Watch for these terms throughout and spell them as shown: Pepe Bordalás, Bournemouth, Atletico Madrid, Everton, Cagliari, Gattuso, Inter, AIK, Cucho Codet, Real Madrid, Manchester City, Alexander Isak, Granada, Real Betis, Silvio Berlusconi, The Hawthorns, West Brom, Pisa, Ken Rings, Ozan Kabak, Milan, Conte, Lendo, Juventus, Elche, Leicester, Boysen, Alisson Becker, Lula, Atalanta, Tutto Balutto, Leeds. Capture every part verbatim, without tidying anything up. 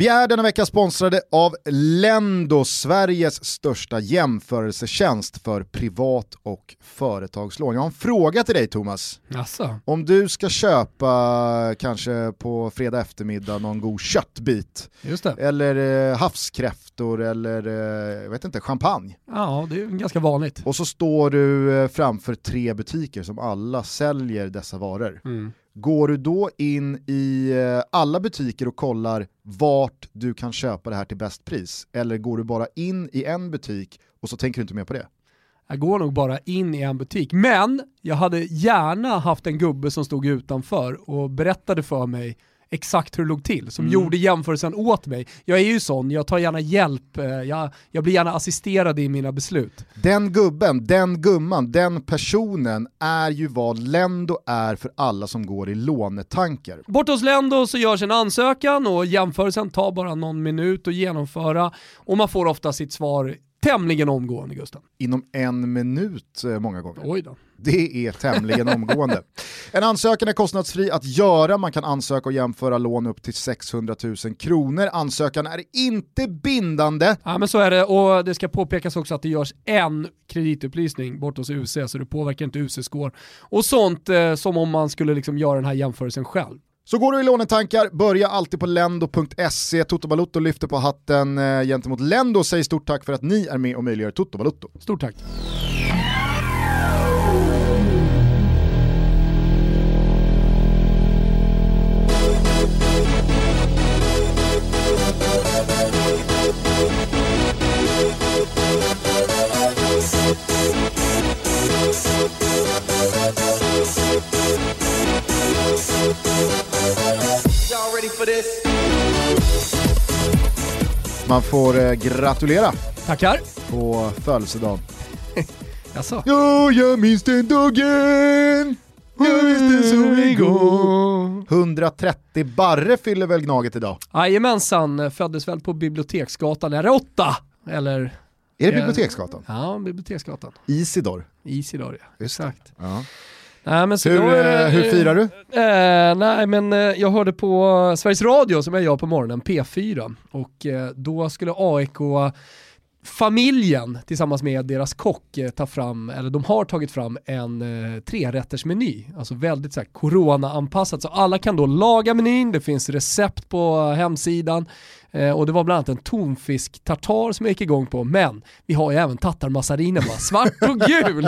Vi är denna vecka sponsrade av Lendo, Sveriges största jämförelsetjänst för privat- och företagslån. Jag har en fråga till dig, Thomas. Asså. Om du ska köpa, kanske på fredag eftermiddag, någon god köttbit. Just det. Eller eh, havskräftor eller eh, jag vet inte, champagne. Ja, det är ganska vanligt. Och så står du eh, framför tre butiker som alla säljer dessa varor. Mm. Går du då in i alla butiker och kollar vart du kan köpa det här till bäst pris? Eller går du bara in i en butik och så tänker du inte mer på det? Jag går nog bara in i en butik. Men jag hade gärna haft en gubbe som stod utanför och berättade för mig exakt hur det låg till. Som mm. gjorde jämförelsen åt mig. Jag är ju sån, jag tar gärna hjälp. Jag, jag blir gärna assisterad i mina beslut. Den gubben, den gumman, den personen är ju vad Lendo är för alla som går i lånetankar. Bort hos Lendo så görs en ansökan och jämförelsen tar bara någon minut att genomföra. Och man får ofta sitt svar tämligen omgående, Gustav. Inom en minut många gånger. Oj då. Det är tämligen omgående. En ansökan är kostnadsfri att göra. Man kan ansöka och jämföra lån upp till sexhundratusen kronor. Ansökan är inte bindande. Ja, men så är det. Och det ska påpekas också att det görs en kreditupplysning bort hos U C. Så det påverkar inte U C-score. Och sånt eh, som om man skulle liksom göra den här jämförelsen själv. Så går du i lånetankar, börja alltid på lendo punkt se. Tutto Balutto lyfter på hatten eh, gentemot Lendo och säger stort tack för att ni är med och möjliggör Tutto Balutto. Stort tack. Man får eh, gratulera. Tackar. På födelsedagen. Jaså? Ja, jag minns den dagen. Jag minns den som igår. hundratrettio barre fyller väl Gnaget idag? Jajamensan, föddes väl på Biblioteksgatan. Är det åtta? Eller... Är det Biblioteksgatan? Ja, Biblioteksgatan. Isidor. Isidor, ja. Exakt. Ja. Nej, men så hur, det, hur firar du? Eh, nej, men eh, jag hörde på Sveriges Radio, som jag gör på morgonen, P fyra. Och eh, då skulle A I K-familjen tillsammans med deras kock eh, ta fram, eller de har tagit fram en eh, trerättersmeny. Alltså väldigt så här corona-anpassat. Så alla kan då laga menyn, det finns recept på eh, hemsidan. Eh, och det var bland annat en tonfisk tartar som jag gick igång på. Men vi har ju även tattarmassariner, bara svart och gul.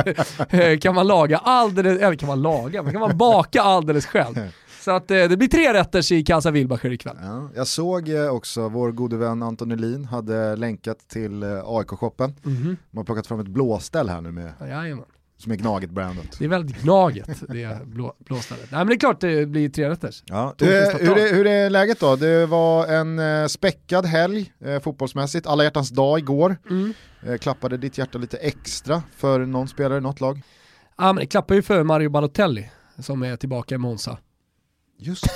eh, kan man laga alldeles, eller kan man laga, men kan man baka alldeles själv. Så att eh, det blir tre rätter i Casa Wilbacher ikväll. Ja, jag såg eh, också vår gode vän Anton Elin hade länkat till eh, A I K-shoppen. Mm-hmm. De har plockat fram ett blåställ här nu med... Jajamän. Som är Gnaget-brandet. Det är väldigt Gnaget, det blå, blåstället. Nej, men det är klart det blir tre rätters. Ja. Hur, hur, hur är läget då? Det var en eh, späckad helg eh, fotbollsmässigt. Alla hjärtans dag igår. Mm. Eh, klappade ditt hjärta lite extra för någon spelare i något lag? Ja, men det klappar ju för Mario Balotelli som är tillbaka i Monza. Just det.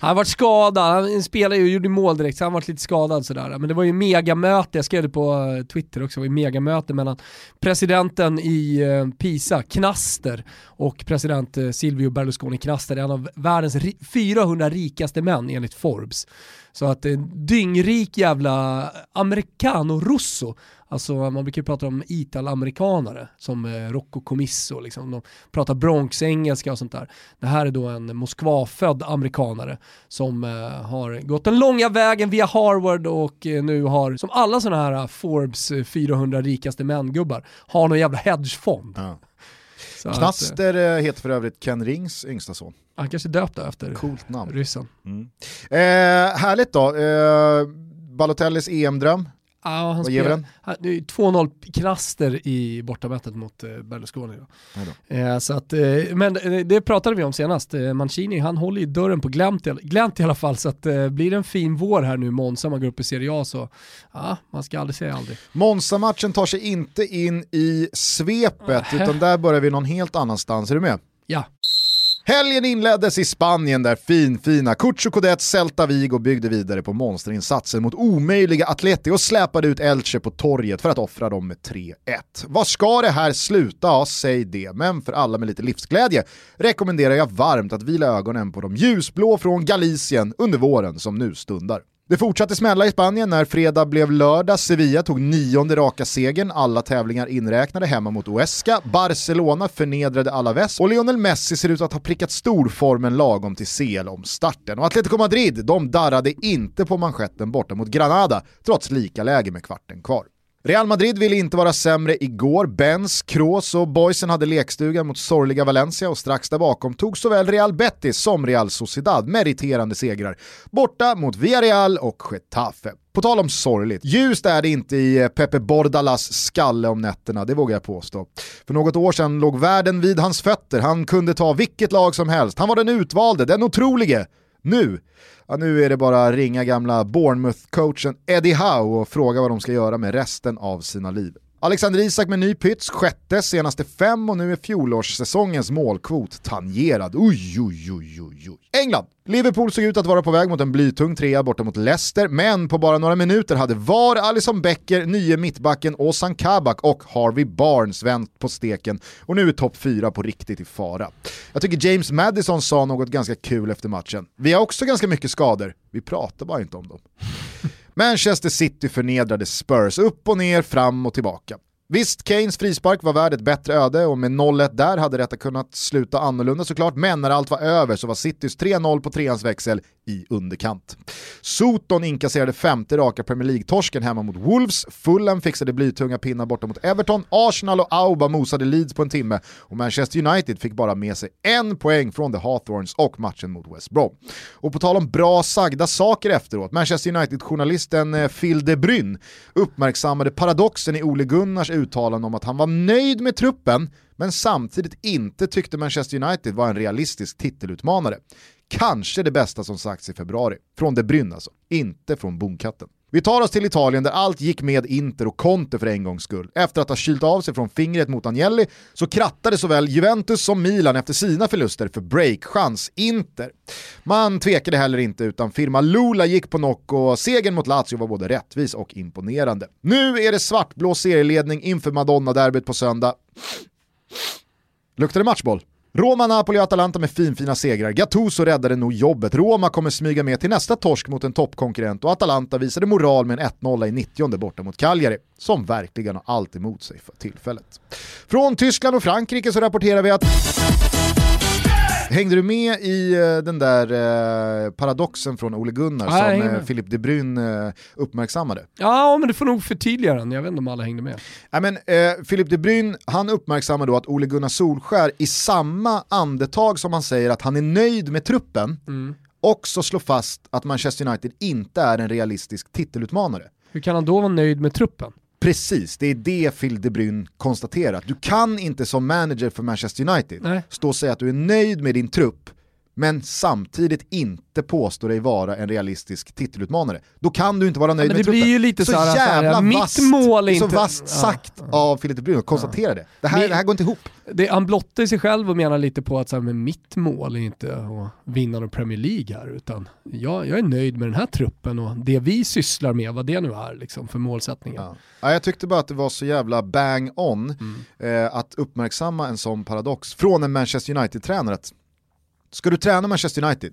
Han har varit skadad, han spelade ju, gjorde mål direkt, så han har varit lite skadad sådär. Men det var ju megamöte, jag skrev det på Twitter också, det var ju megamöte mellan presidenten i Pisa, Knaster, och president Silvio Berlusconi. Knaster är en av världens fyrahundra rikaste män enligt Forbes. Så att dyngrik jävla americano-russo. Alltså man brukar ju prata om ital-amerikanare som eh, Rocco Commisso. Liksom. De pratar bronx-engelska och sånt där. Det här är då en Moskva-född amerikanare som eh, har gått den långa vägen via Harvard och eh, nu har, som alla sådana här Forbes fyrahundra rikaste män-gubbar, har någon jävla hedgefond. Ja. Knaster heter för övrigt Ken Rings yngsta son. Han kanske döpte efter coolt namn. Ryssen. Mm. Eh, härligt då. Eh, Balotellis E M-dröm. Ja, han spelar, han, det är två noll Knaster i bortamötet mot eh, Berlusconi. Eh, så att, eh, men eh, det pratade vi om senast. Eh, Mancini, han håller ju dörren på glänt, glänt i alla fall. Så att eh, blir det en fin vår här nu, Monza, man går upp i Serie A, så ah, man ska aldrig säga aldrig. Monza-matchen tar sig inte in i svepet, ah, utan där börjar vi någon helt annanstans. Är du med? Ja. Helgen inleddes i Spanien där finfina Cucho Codet Celta Vigo byggde vidare på monsterinsatsen mot omöjliga Atleti och släpade ut Elche på torget för att offra dem med tre ett. Vad ska det här sluta? Ja, säg det. Men för alla med lite livsglädje rekommenderar jag varmt att vila ögonen på de ljusblå från Galicien under våren som nu stundar. Det fortsatte smälla i Spanien när fredag blev lördag. Sevilla tog nionde raka segern, alla tävlingar inräknade, hemma mot Huesca. Barcelona förnedrade Alaves och Lionel Messi ser ut att ha prickat storformen lagom till C L-omstarten. Och Atletico Madrid, de darrade inte på manschetten borta mot Granada trots lika läge med kvarten kvar. Real Madrid ville inte vara sämre igår. Benz, Kroos och boysen hade lekstugan mot sorgliga Valencia och strax där bakom tog såväl Real Betis som Real Sociedad meriterande segrar borta mot Villarreal och Getafe. På tal om sorgligt, ljust är det inte i Pepe Bordalás skalle om nätterna, det vågar jag påstå. För något år sedan låg världen vid hans fötter, han kunde ta vilket lag som helst, han var den utvalde, den otrolige. Nu, ja, nu är det bara att ringa gamla Bournemouth-coachen Eddie Howe och fråga vad de ska göra med resten av sina liv. Alexander Isak med ny pyts, sjätte, senaste fem och nu är fjolårssäsongens målkvot tangerad. Oj, oj, oj, oj, oj. England. Liverpool såg ut att vara på väg mot en blytung trea borta mot Leicester, men på bara några minuter hade var Alisson Becker, nye mittbacken Ozan Kabak och Harvey Barnes vänt på steken och nu är topp fyra på riktigt i fara. Jag tycker James Madison sa något ganska kul efter matchen. Vi har också ganska mycket skador, vi pratar bara inte om dem. Manchester City förnedrade Spurs upp och ner, fram och tillbaka. Visst, Kanes frispark var värd ett bättre öde och med noll ett där hade detta kunnat sluta annorlunda såklart, men när allt var över så var Citys tre noll på treans växel i underkant. Soton inkasserade femte raka Premier League-torsken hemma mot Wolves, Fulham fixade blytunga pinnar borta mot Everton, Arsenal och Auba mosade Leeds på en timme och Manchester United fick bara med sig en poäng från The Hawthorns och matchen mot West Brom. Och på tal om bra sagda saker efteråt, Manchester United-journalisten Phil De Bruyne uppmärksammade paradoxen i Ole Gunnars uttalande om att han var nöjd med truppen men samtidigt inte tyckte Manchester United var en realistisk titelutmanare. Kanske det bästa som sagts i februari. Från De Bruyne alltså, inte från Bonkatten. Vi tar oss till Italien där allt gick med Inter och Conte för en gångs skull. Efter att ha kylt av sig från fingret mot Agnelli så krattade såväl Juventus som Milan efter sina förluster för breakchans Inter. Man tvekade heller inte utan firma Lula gick på knock och segern mot Lazio var både rättvis och imponerande. Nu är det svartblå serieledning inför Madonna-derbyt på söndag. Luktar det matchboll? Roma, Napoli och Atalanta med finfina segrar. Gattuso räddade nog jobbet. Roma kommer smyga med till nästa torsk mot en toppkonkurrent och Atalanta visade moral med en ett noll i nittionde borta mot Cagliari, som verkligen har allt emot sig för tillfället. Från Tyskland och Frankrike så rapporterar vi att... Hängde du med i den där eh, paradoxen från Ole Gunnar Nej, som eh, Philip De Bruyne eh, uppmärksammade? Ja, men det får nog förtydliga den. Jag vet inte om alla hängde med. Nej, men eh, Philip De Bruyne, han uppmärksammade då att Ole Gunnar Solskär i samma andetag som han säger att han är nöjd med truppen mm. också slår fast att Manchester United inte är en realistisk titelutmanare. Hur kan han då vara nöjd med truppen? Precis, det är det Phil De Bruyne konstaterar. Du kan inte som manager för Manchester United Nej. stå och säga att du är nöjd med din trupp men samtidigt inte påstå dig vara en realistisk titelutmanare. Då kan du inte vara nöjd ja, men med det truppen. Blir ju lite så, så här, jävla här, mitt vast, mål är inte... så vast sagt ja, ja. av Phil De Bruyne. Konstatera ja. det. Det här, men, det här går inte ihop. Det, han blottar sig själv och menar lite på att så här, men mitt mål är inte att vinna någon Premier League här, utan jag, jag är nöjd med den här truppen och det vi sysslar med, vad det nu är liksom, för målsättningen. Ja. Ja, jag tyckte bara att det var så jävla bang on mm. eh, att uppmärksamma en sån paradox från en Manchester United-tränare att ska du träna Manchester United,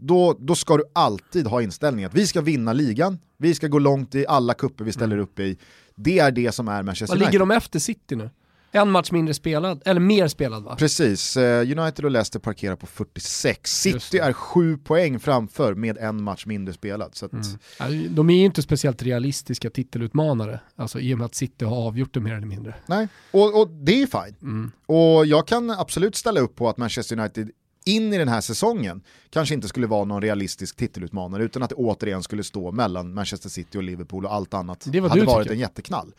då, då ska du alltid ha inställningen att vi ska vinna ligan, vi ska gå långt i alla kupper vi ställer upp i. Det är det som är Manchester United. Vad ligger de efter City nu? En match mindre spelad, eller mer spelad va? Precis, United och Leicester parkerar på fyrtiosex. City är sju poäng framför med en match mindre spelad. Så att... mm. De är ju inte speciellt realistiska titelutmanare, alltså i och med att City har avgjort det mer eller mindre. Nej, och, och det är ju fint. Mm. Och jag kan absolut ställa upp på att Manchester United in i den här säsongen kanske inte skulle vara någon realistisk titelutmanare utan att det återigen skulle stå mellan Manchester City och Liverpool och allt annat. Det var hade du, varit en jätteknall.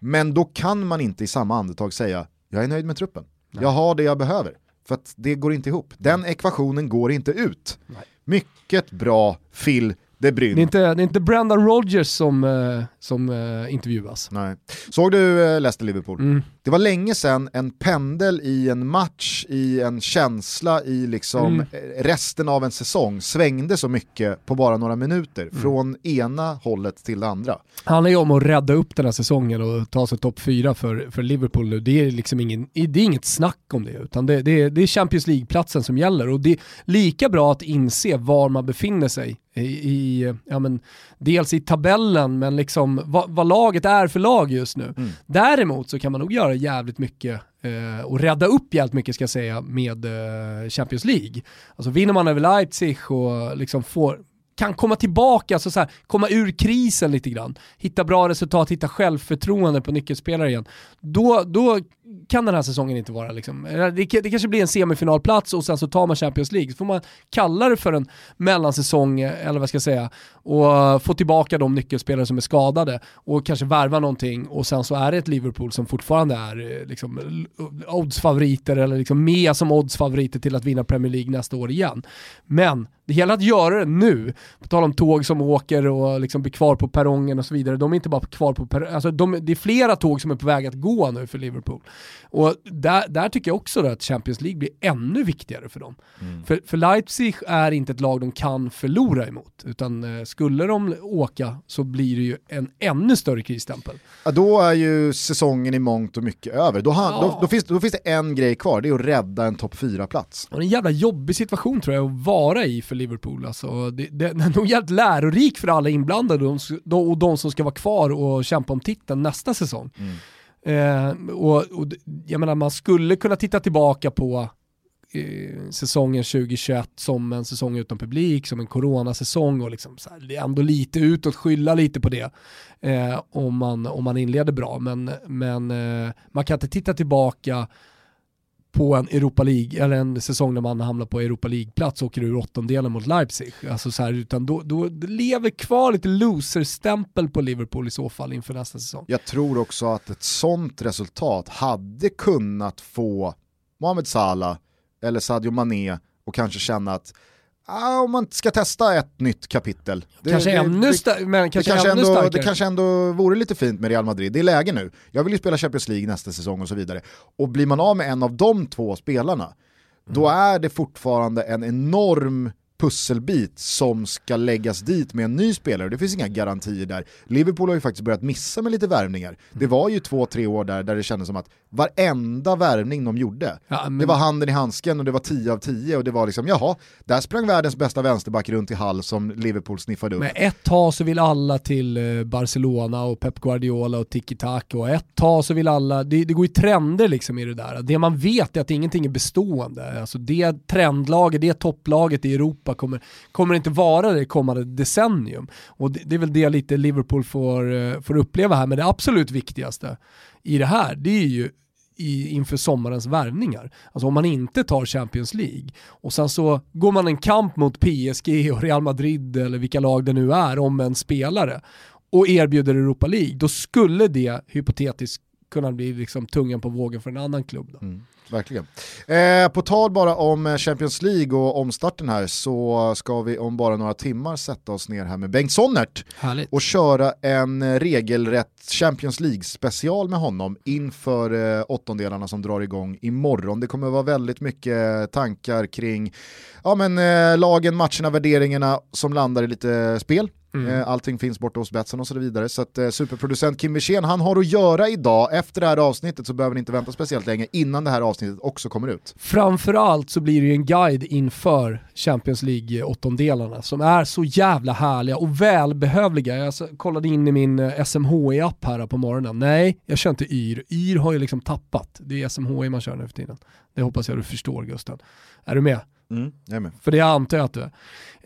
Men då kan man inte i samma andetag säga jag är nöjd med truppen. Nej. Jag har det jag behöver. För att det går inte ihop. Den ekvationen går inte ut. Nej. Mycket bra, Phil Det är Bryn. Det är inte, det är inte Brenda Rogers som, eh, som eh, intervjuas. Nej. Såg du eh, Leicester Liverpool? Mm. Det var länge sedan en pendel i en match, i en känsla, i liksom mm. resten av en säsong svängde så mycket på bara några minuter. Mm. Från ena hållet till det andra. Handlar ju om att rädda upp den här säsongen och ta sig topp fyra för, för Liverpool nu. Det är liksom ingen, det är inget snack om det, utan det, det, det är Champions League-platsen som gäller. Och det är lika bra att inse var man befinner sig. I, i, ja men, dels i tabellen, men liksom vad, vad laget är för lag just nu. Mm. Däremot så kan man nog göra jävligt mycket eh, och rädda upp jävligt mycket, ska jag säga, med eh, Champions League. Alltså vinner man över Leipzig och liksom får, kan komma tillbaka, alltså så här, komma ur krisen lite grann, hitta bra resultat, hitta självförtroende på nyckelspelare igen, då, då kan den här säsongen inte vara liksom, det, det kanske blir en semifinalplats och sen så tar man Champions League, så får man kalla det för en mellansäsong eller vad ska jag säga, och få tillbaka de nyckelspelare som är skadade och kanske värva någonting, och sen så är det ett Liverpool som fortfarande är liksom oddsfavoriter eller liksom med som oddsfavoriter till att vinna Premier League nästa år igen. Men det gäller att göra det nu. På tal om tåg som åker och liksom blir kvar på perrongen och så vidare. De är inte bara kvar på perrongen. Alltså de, det är flera tåg som är på väg att gå nu för Liverpool. Och där, där tycker jag också att Champions League blir ännu viktigare för dem. Mm. För, för Leipzig är inte ett lag de kan förlora emot. Utan eh, skulle de åka så blir det ju en ännu större krisstämpel. Ja, då är ju säsongen i mångt och mycket över. Då, han, ja. då, då, finns, då finns det en grej kvar. Det är att rädda en topp fyra-plats. Det är en jävla jobbig situation tror jag att vara i för Liverpool. Alltså, det, det, det är nog jävligt lärorik för alla inblandade och de, och de som ska vara kvar och kämpa om titeln nästa säsong. Mm. Eh, och, och, jag menar, man skulle kunna titta tillbaka på eh, säsongen tjugohundratjugoett som en säsong utan publik, som en coronasäsong och liksom så här, ändå lite utåt, skylla lite på det eh, om, man, om man inleder bra. Men, men eh, man kan inte titta tillbaka på en Europa League eller en säsong när man hamnar på Europa League-plats och åker ur åttondelen mot Leipzig. Alltså så här, utan då, då lever kvar lite loser-stämpel på Liverpool i så fall inför nästa säsong. Jag tror också att ett sånt resultat hade kunnat få Mohamed Salah eller Sadio Mané och kanske känna att ah, om man ska testa ett nytt kapitel. Det kanske ändå starkare. Det kanske ändå vore lite fint med Real Madrid. Det är läge nu. Jag vill ju spela Champions League nästa säsong och så vidare. Och blir man av med en av de två spelarna, mm. då är det fortfarande en enorm pusselbit som ska läggas dit med en ny spelare. Det finns inga garantier där. Liverpool har ju faktiskt börjat missa med lite värvningar. Det var ju två, tre år där, där det kändes som att varenda värvning de gjorde, ja, men det var handen i handsken och det var tio av tio och det var liksom, jaha, där sprang världens bästa vänsterback runt i hall som Liverpool sniffade upp. Men ett tag så vill alla till Barcelona och Pep Guardiola och tiki-taka, och ett tag så vill alla, det, det går ju trender liksom i det där. Det man vet är att ingenting är bestående. Alltså det trendlaget, det topplaget i Europa Kommer, kommer inte vara det kommande decennium. Och det, det är väl det lite Liverpool får, får uppleva här. Men det absolut viktigaste i det här, det är ju i, inför sommarens värvningar. Alltså om man inte tar Champions League och sen så går man en kamp mot P S G och Real Madrid eller vilka lag det nu är om en spelare och erbjuder Europa League, då skulle det hypotetiskt kunna bli liksom tungan på vågen för en annan klubb då. Mm. Verkligen. Eh, på tal bara om Champions League och omstarten här, så ska vi om bara några timmar sätta oss ner här med Bengt Sonnert och köra en regelrätt Champions League-special med honom inför eh, åttondelarna som drar igång imorgon. Det kommer vara väldigt mycket tankar kring ja, men, eh, lagen, matcherna, värderingarna som landar i lite spel. Mm. Allting finns borta hos Betsson och så vidare. Så att eh, superproducent Kim Wirsén, han har att göra idag. Efter det här avsnittet så behöver ni inte vänta speciellt länge innan det här avsnittet också kommer ut. Framförallt så blir det ju en guide inför Champions League-åttondelarna som är så jävla härliga och välbehövliga. Jag kollade in i min S M H I-app här på morgonen. Nej, jag kör inte Y R. Y R har ju liksom tappat. Det är S M H I man kör nu för tiden. Det hoppas jag du förstår, Gusten. Är du med? Mm, jag är med. För det jag antar jag att du är.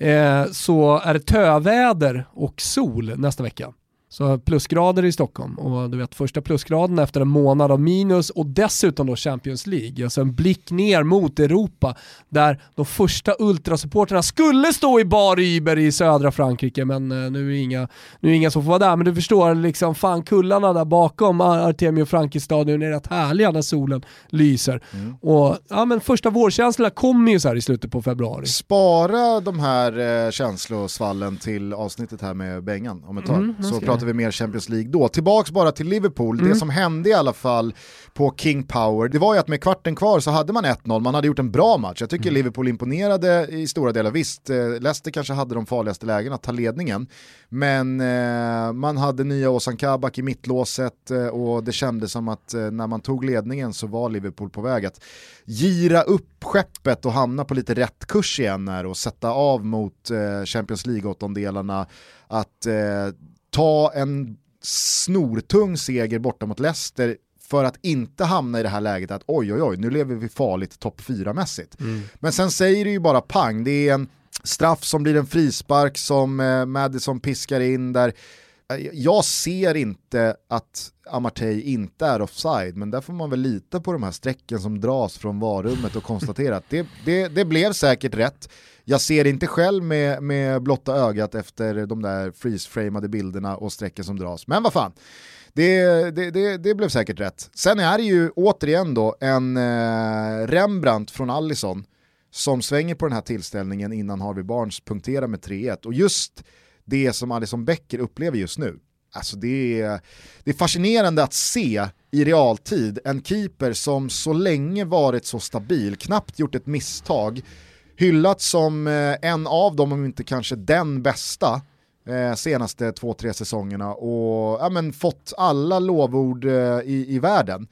Eh, så är det töväder och sol nästa vecka. Så plusgrader i Stockholm, och du vet första plusgraden efter en månad av minus, och dessutom då Champions League. Alltså en blick ner mot Europa där de första ultrasupporterna skulle stå i Bar Iber i södra Frankrike, men nu är inga, nu är inga som får vara där. Men du förstår liksom, fan, kullarna där bakom Artemio Franki-stadion är rätt härliga när solen lyser. Mm. Och ja, men första vårkänslorna kommer ju så här i slutet på februari. Spara de här eh, känslosvallen till avsnittet här med Bengan om ett tag. Mm, så pratar vi mer Champions League då. Tillbaks bara till Liverpool. Mm. Det som hände i alla fall på King Power, det var ju att med kvarten kvar så hade man ett noll. Man hade gjort en bra match. Jag tycker mm. Liverpool imponerade i stora delar. Visst, Leicester kanske hade de farligaste lägen att ta ledningen. Men eh, man hade nya Ozan Kabak i mittlåset, eh, och det kändes som att eh, när man tog ledningen så var Liverpool på väg att gira upp skeppet och hamna på lite rätt kurs igen här och sätta av mot eh, Champions League-åttondelarna att eh, ta en snortung seger borta mot Leicester för att inte hamna i det här läget att oj oj oj, nu lever vi farligt topp fyra-mässigt. Mm. Men sen säger det ju bara pang, det är en straff som blir en frispark som eh, Madison piskar in där. Jag ser inte att Amartey inte är offside, men där får man väl lita på de här strecken som dras från varummet och konstatera att det, det, det blev säkert rätt. Jag ser inte själv med, med blotta ögat efter de där freeze-framade bilderna och strecken som dras. Men vad fan, det, det, det, det blev säkert rätt. Sen är det ju återigen då en eh, Rembrandt från Alisson som svänger på den här tillställningen innan Harvey Barnes punkterar med tre ett. Och just det som Alisson Becker upplever just nu. Alltså det är, det är fascinerande att se i realtid en keeper som så länge varit så stabil, knappt gjort ett misstag, hyllat som en av dem, om inte kanske den bästa, senaste två, tre säsongerna, och ja, men, fått alla lovord i, i världen.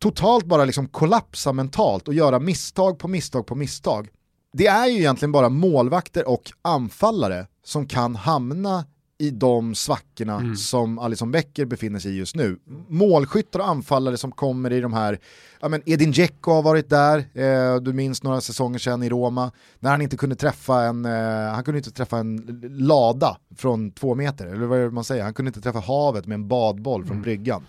Totalt bara liksom kollapsa mentalt och göra misstag på misstag på misstag. Det är ju egentligen bara målvakter och anfallare som kan hamna i de svackorna mm. som Alisson Becker befinner sig i just nu. Målskyttar och anfallare som kommer i de här, ja men Edin Dzeko har varit där, eh, du minns några säsonger sedan i Roma, när han inte kunde träffa en, eh, han kunde inte träffa en lada från två meter, eller vad man säger, han kunde inte träffa havet med en badboll mm. från bryggan.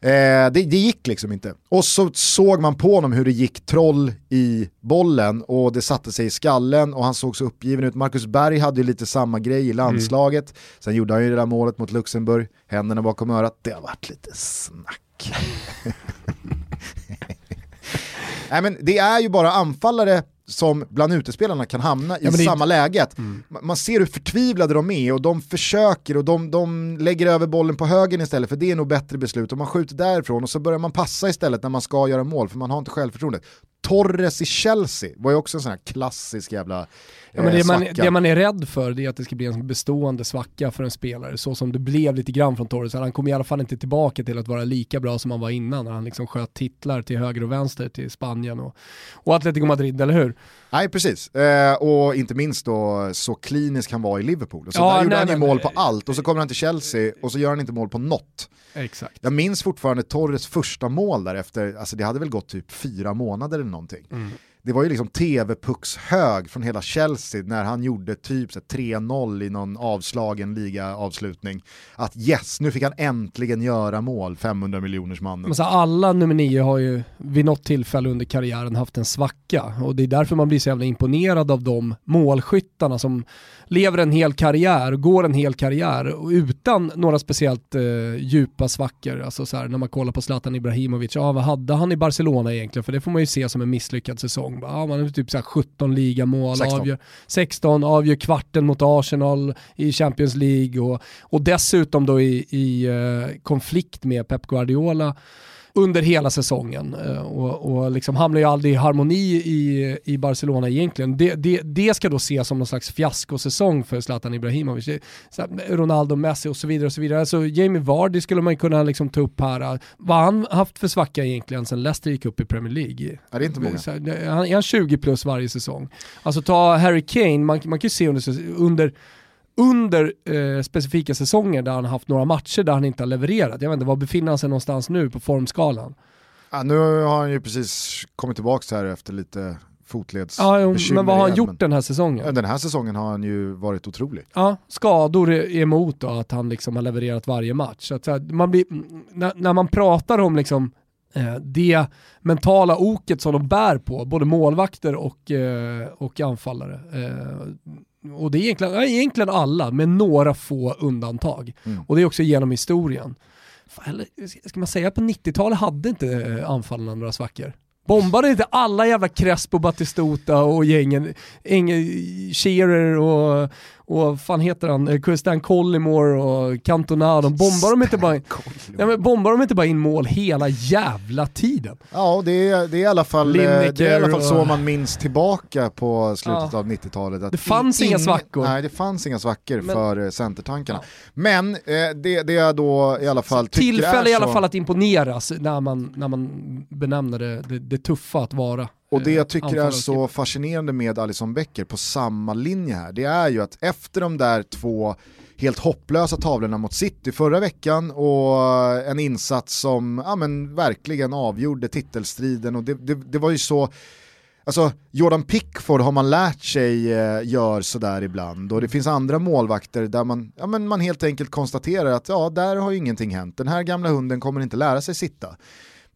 Eh, det, det gick liksom inte. Och så såg man på honom hur det gick troll i bollen och det satte sig i skallen och han såg så uppgiven ut. Marcus Berg hade ju lite samma grej i landslaget. Mm. Sen gjorde han ju det där målet mot Luxemburg. Händerna bakom örat. Det har varit lite snack. Nej, men det är ju bara anfallare som bland utespelarna kan hamna i ja, samma inte... läget. Mm. Man ser hur förtvivlade de är och de försöker och de, de lägger över bollen på högen istället, för det är nog bättre beslut, och man skjuter därifrån och så börjar man passa istället när man ska göra mål för man har inte självförtroendet. Torres i Chelsea var ju också en sån här klassisk jävla eh, ja, men det, man, det man är rädd för, det är att det ska bli en bestående svacka för en spelare, så som det blev lite grann från Torres. Han kommer i alla fall inte tillbaka till att vara lika bra som han var innan, när han liksom sköt titlar till höger och vänster till Spanien och, och Atletico Madrid, eller hur? Nej, precis. Eh, och inte minst då så klinisk han var i Liverpool. Så ja, där nej, gjorde han ju mål på allt, och så kommer han till Chelsea och så gör han inte mål på något. Exakt. Jag minns fortfarande Torres första mål därefter, alltså det hade väl gått typ fyra månader eller någonting. Mm. Det var ju liksom tv-pucks hög från hela Chelsea när han gjorde typ så tre noll i någon avslagen ligaavslutning. Att yes, nu fick han äntligen göra mål, femhundra miljoners mannen. Men så alla nummer nio har ju vid något tillfälle under karriären haft en svacka. Och det är därför man blir så jävla imponerad av de målskyttarna som lever en hel karriär, går en hel karriär och utan några speciellt eh, djupa svackor. Alltså så här, när man kollar på Zlatan Ibrahimovic, ja, vad hade han i Barcelona egentligen? För det får man ju se som en misslyckad säsong. Ja, man är typ så här sjutton ligamål, sexton avgör kvarten mot Arsenal i Champions League, och, och dessutom då i, i eh, konflikt med Pep Guardiola under hela säsongen, eh, och, och liksom hamnar ju aldrig i harmoni i, i Barcelona egentligen. Det, det, det ska då ses som någon slags fiaskosäsong för Zlatan Ibrahimovic. Så här, Ronaldo, Messi och så vidare och så vidare. Så Jamie Vardy skulle man kunna liksom ta upp här. Vad han haft för svacka egentligen sen Leicester gick upp i Premier League? Ja, det är inte många. Så här, han är tjugo plus varje säsong. Alltså ta Harry Kane, man, man kan ju se under... under under eh, specifika säsonger där han haft några matcher där han inte har levererat. Jag vet inte, var befinner han sig någonstans nu på formskalan? Ja, nu har han ju precis kommit tillbaka här efter lite fotledsbekymmer. Ja, jo, men vad har han igen, gjort men... den här säsongen? Den här säsongen har han ju varit otrolig. Ja, skador emot då, att han liksom har levererat varje match. Så att, så här, man blir, när, när man pratar om liksom det mentala oket som de bär på, både målvakter och, och anfallare. Och det är egentligen, egentligen alla, med några få undantag. Mm. Och det är också genom historien. Fan, ska man säga att på nittiotalet hade inte anfallarna några svackor? Bombade inte alla jävla Crespo, Batistuta och gängen, Eng- Shearer och, och fan heter han, Christian Collimore och Cantona, de bombar de inte bara in, ja, men bombar de inte bara in mål hela jävla tiden. Ja, det är, det är i alla fall, det är i alla fall så man minns tillbaka på slutet ja. av nittiotalet. Att det fanns in, inga svackor. Nej, det fanns inga svackor men, för centertankarna. Ja. Men eh, det, det är då i alla fall tillfälle i alla så... fall att imponeras när man, när man benämner det, det, det tuffa att vara. Och det jag tycker är så fascinerande med Alisson Becker på samma linje här, det är ju att efter de där två helt hopplösa tavlorna mot City förra veckan och en insats som ja, men verkligen avgjorde titelstriden, och det, det, det var ju så, alltså Jordan Pickford har man lärt sig gör sådär ibland, och det finns andra målvakter där man, ja, men man helt enkelt konstaterar att ja, där har ju ingenting hänt, den här gamla hunden kommer inte lära sig sitta.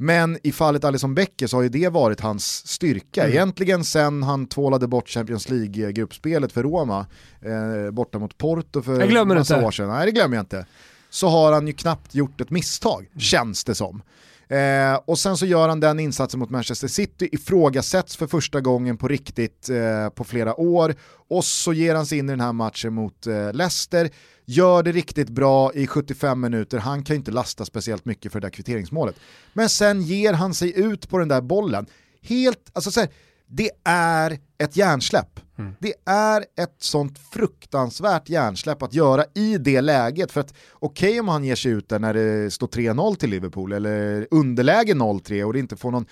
Men i fallet Alisson Becker så har ju det varit hans styrka. Mm. Egentligen sen han tvålade bort Champions League-gruppspelet för Roma, eh, borta mot Porto för en massa år sedan. Nej, det glömmer jag inte. Så har han ju knappt gjort ett misstag, mm. känns det som. Eh, och sen så gör han den insatsen mot Manchester City, ifrågasätts för första gången på riktigt eh, på flera år. Och så ger han sig in i den här matchen mot eh, Leicester. Gör det riktigt bra i sjuttiofem minuter. Han kan ju inte lasta speciellt mycket för det där kvitteringsmålet. Men sen ger han sig ut på den där bollen. Helt, alltså så här, det är ett hjärnsläpp. Mm. Det är ett sånt fruktansvärt hjärnsläpp att göra i det läget. För att okej okay, om han ger sig ut där när det står tre noll till Liverpool eller underläge noll tre och det inte får någon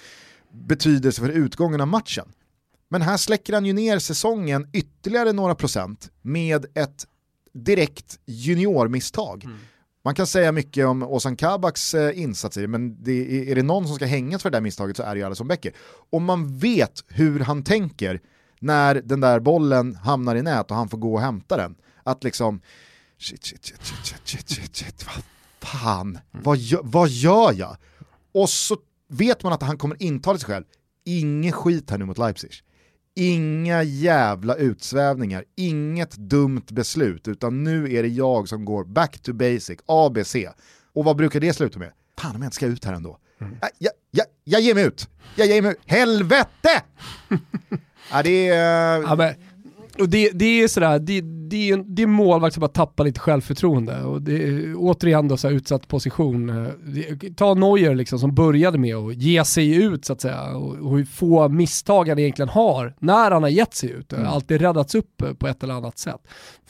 betydelse för utgången av matchen. Men här släcker han ju ner säsongen ytterligare några procent med ett direkt juniormisstag. Mm. Man kan säga mycket om Ozan Kabaks insats i det, men det, är det någon som ska hängas för det där misstaget så är det ju Alisson Becker. Och man vet hur han tänker när den där bollen hamnar i nät och han får gå och hämta den. Att liksom shit, shit, shit, shit, shit, shit, shit, vad fan, mm. vad, gör, vad gör jag? Och så vet man att han kommer intala sig själv. Ingen skit här nu mot Leipzig. Inga jävla utsvävningar, inget dumt beslut, utan nu är det jag som går back to basic, A B C. Och vad brukar det sluta med? Fan om jag inte ska ut här ändå. Mm. Jag, jag, jag, jag ger mig ut. Jag ger mig ut. Helvete! ja, det är... Ja, men, och det, det är sådär, det, det, det är målvakt som bara tappar lite självförtroende. Och det är, återigen då så här, utsatt position. Ta Neuer liksom, som började med att ge sig ut så att säga. Och hur få misstag han egentligen har när han har gett sig ut. Mm. Alltid räddats upp på ett eller annat sätt.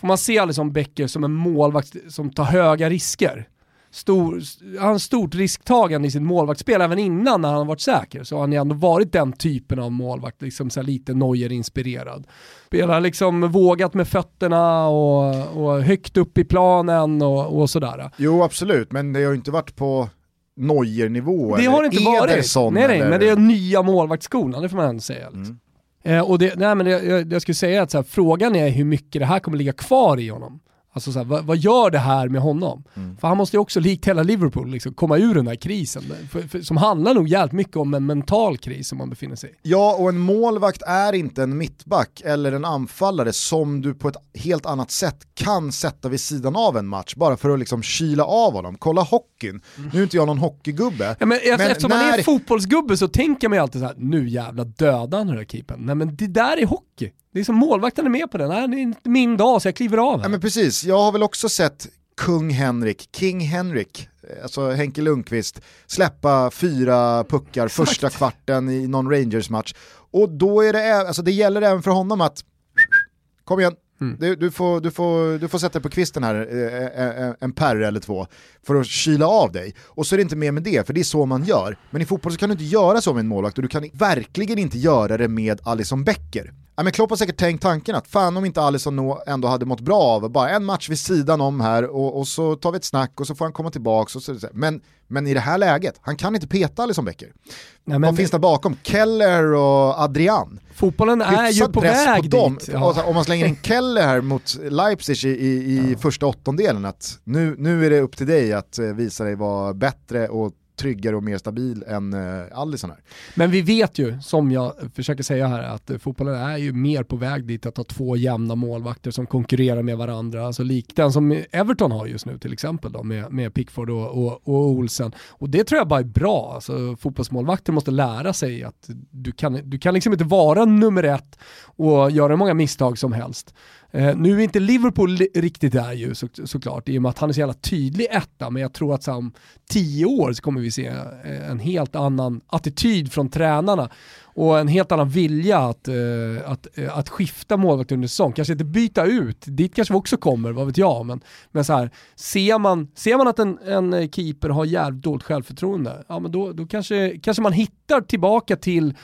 Får man se Alisson Becker som en målvakt som tar höga risker. Stor, han har stort risktagande i sitt målvaktsspel även innan när han har varit säker, så han har ändå varit den typen av målvakt, liksom så här lite Neuer-inspirerad, spelar liksom vågat med fötterna och, och högt upp i planen och, och sådär. Jo absolut, men det har ju inte varit på Neuer-nivå. Det har det inte Ederson, varit, nej, nej eller... men det är nya målvaktsskorna, det får man ändå säga liksom. Mm. eh, och det, nej, men det, jag, jag skulle säga att så här, frågan är hur mycket det här kommer ligga kvar i honom. Alltså så här, vad, vad gör det här med honom? Mm. För han måste ju också, likt hela Liverpool, liksom, komma ur den här krisen. För, för, som handlar nog jävligt mycket om en mental kris som man befinner sig i. Ja, och en målvakt är inte en mittback eller en anfallare som du på ett helt annat sätt kan sätta vid sidan av en match. Bara för att liksom kyla av honom. Kolla hockeyn. Nu är inte jag någon hockeygubbe. Ja, men, men eftersom när... man är en fotbollsgubbe så tänker man ju alltid så här, nu jävla döda den här keepern. Nej, men det där är hockey. Det är som målvakten är med på den. Nej, det är inte min dag så jag kliver av här. Ja, men precis. Jag har väl också sett Kung Henrik, King Henrik, alltså Henke Lundqvist, släppa fyra puckar exakt. Första kvarten i någon Rangers-match. Och då är det, alltså det gäller även för honom att kom igen, mm. du, du, får, du, får, du får sätta på kvisten här en perre eller två för att kyla av dig. Och så är det inte mer med det, för det är så man gör. Men i fotboll så kan du inte göra så med en målvakt, och du kan verkligen inte göra det med Alisson Becker. Ja, men Klopp har säkert tänkt tanken att fan om inte Alisson ändå hade mått bra av bara en match vid sidan om här och, och så tar vi ett snack och så får han komma tillbaka. Och så, men, men i det här läget, han kan inte peta Alisson Becker. Nej, men vad finns det bakom? Keller och Adrian. Fotbollen hyfsad är ju på väg på dem. Dit. Ja. Om man slänger in Keller här mot Leipzig i, i ja. första åttondelen att nu, nu är det upp till dig att visa dig vara bättre och tryggare och mer stabil än eh, Alisson här. Men vi vet ju, som jag försöker säga här, att eh, fotbollen är ju mer på väg dit att ha två jämna målvakter som konkurrerar med varandra. Alltså lik den som Everton har just nu till exempel då, med, med Pickford och, och, och Olsen. Och det tror jag bara är bra. Alltså, fotbollsmålvakter måste lära sig att du kan, du kan liksom inte vara nummer ett och göra många misstag som helst. Eh, nu är inte Liverpool li- riktigt där ju så, såklart, i och med att han är så jävla tydlig etta, men jag tror att om tio år så kommer vi se en helt annan attityd från tränarna och en helt annan vilja att, eh, att, eh, att skifta målvakt under säsong, kanske inte byta ut, dit kanske vi också kommer, vad vet jag, men, men så här, ser, man, ser man att en, en keeper har jävligt dåligt självförtroende, ja, men då, då kanske, kanske man hittar tillbaka till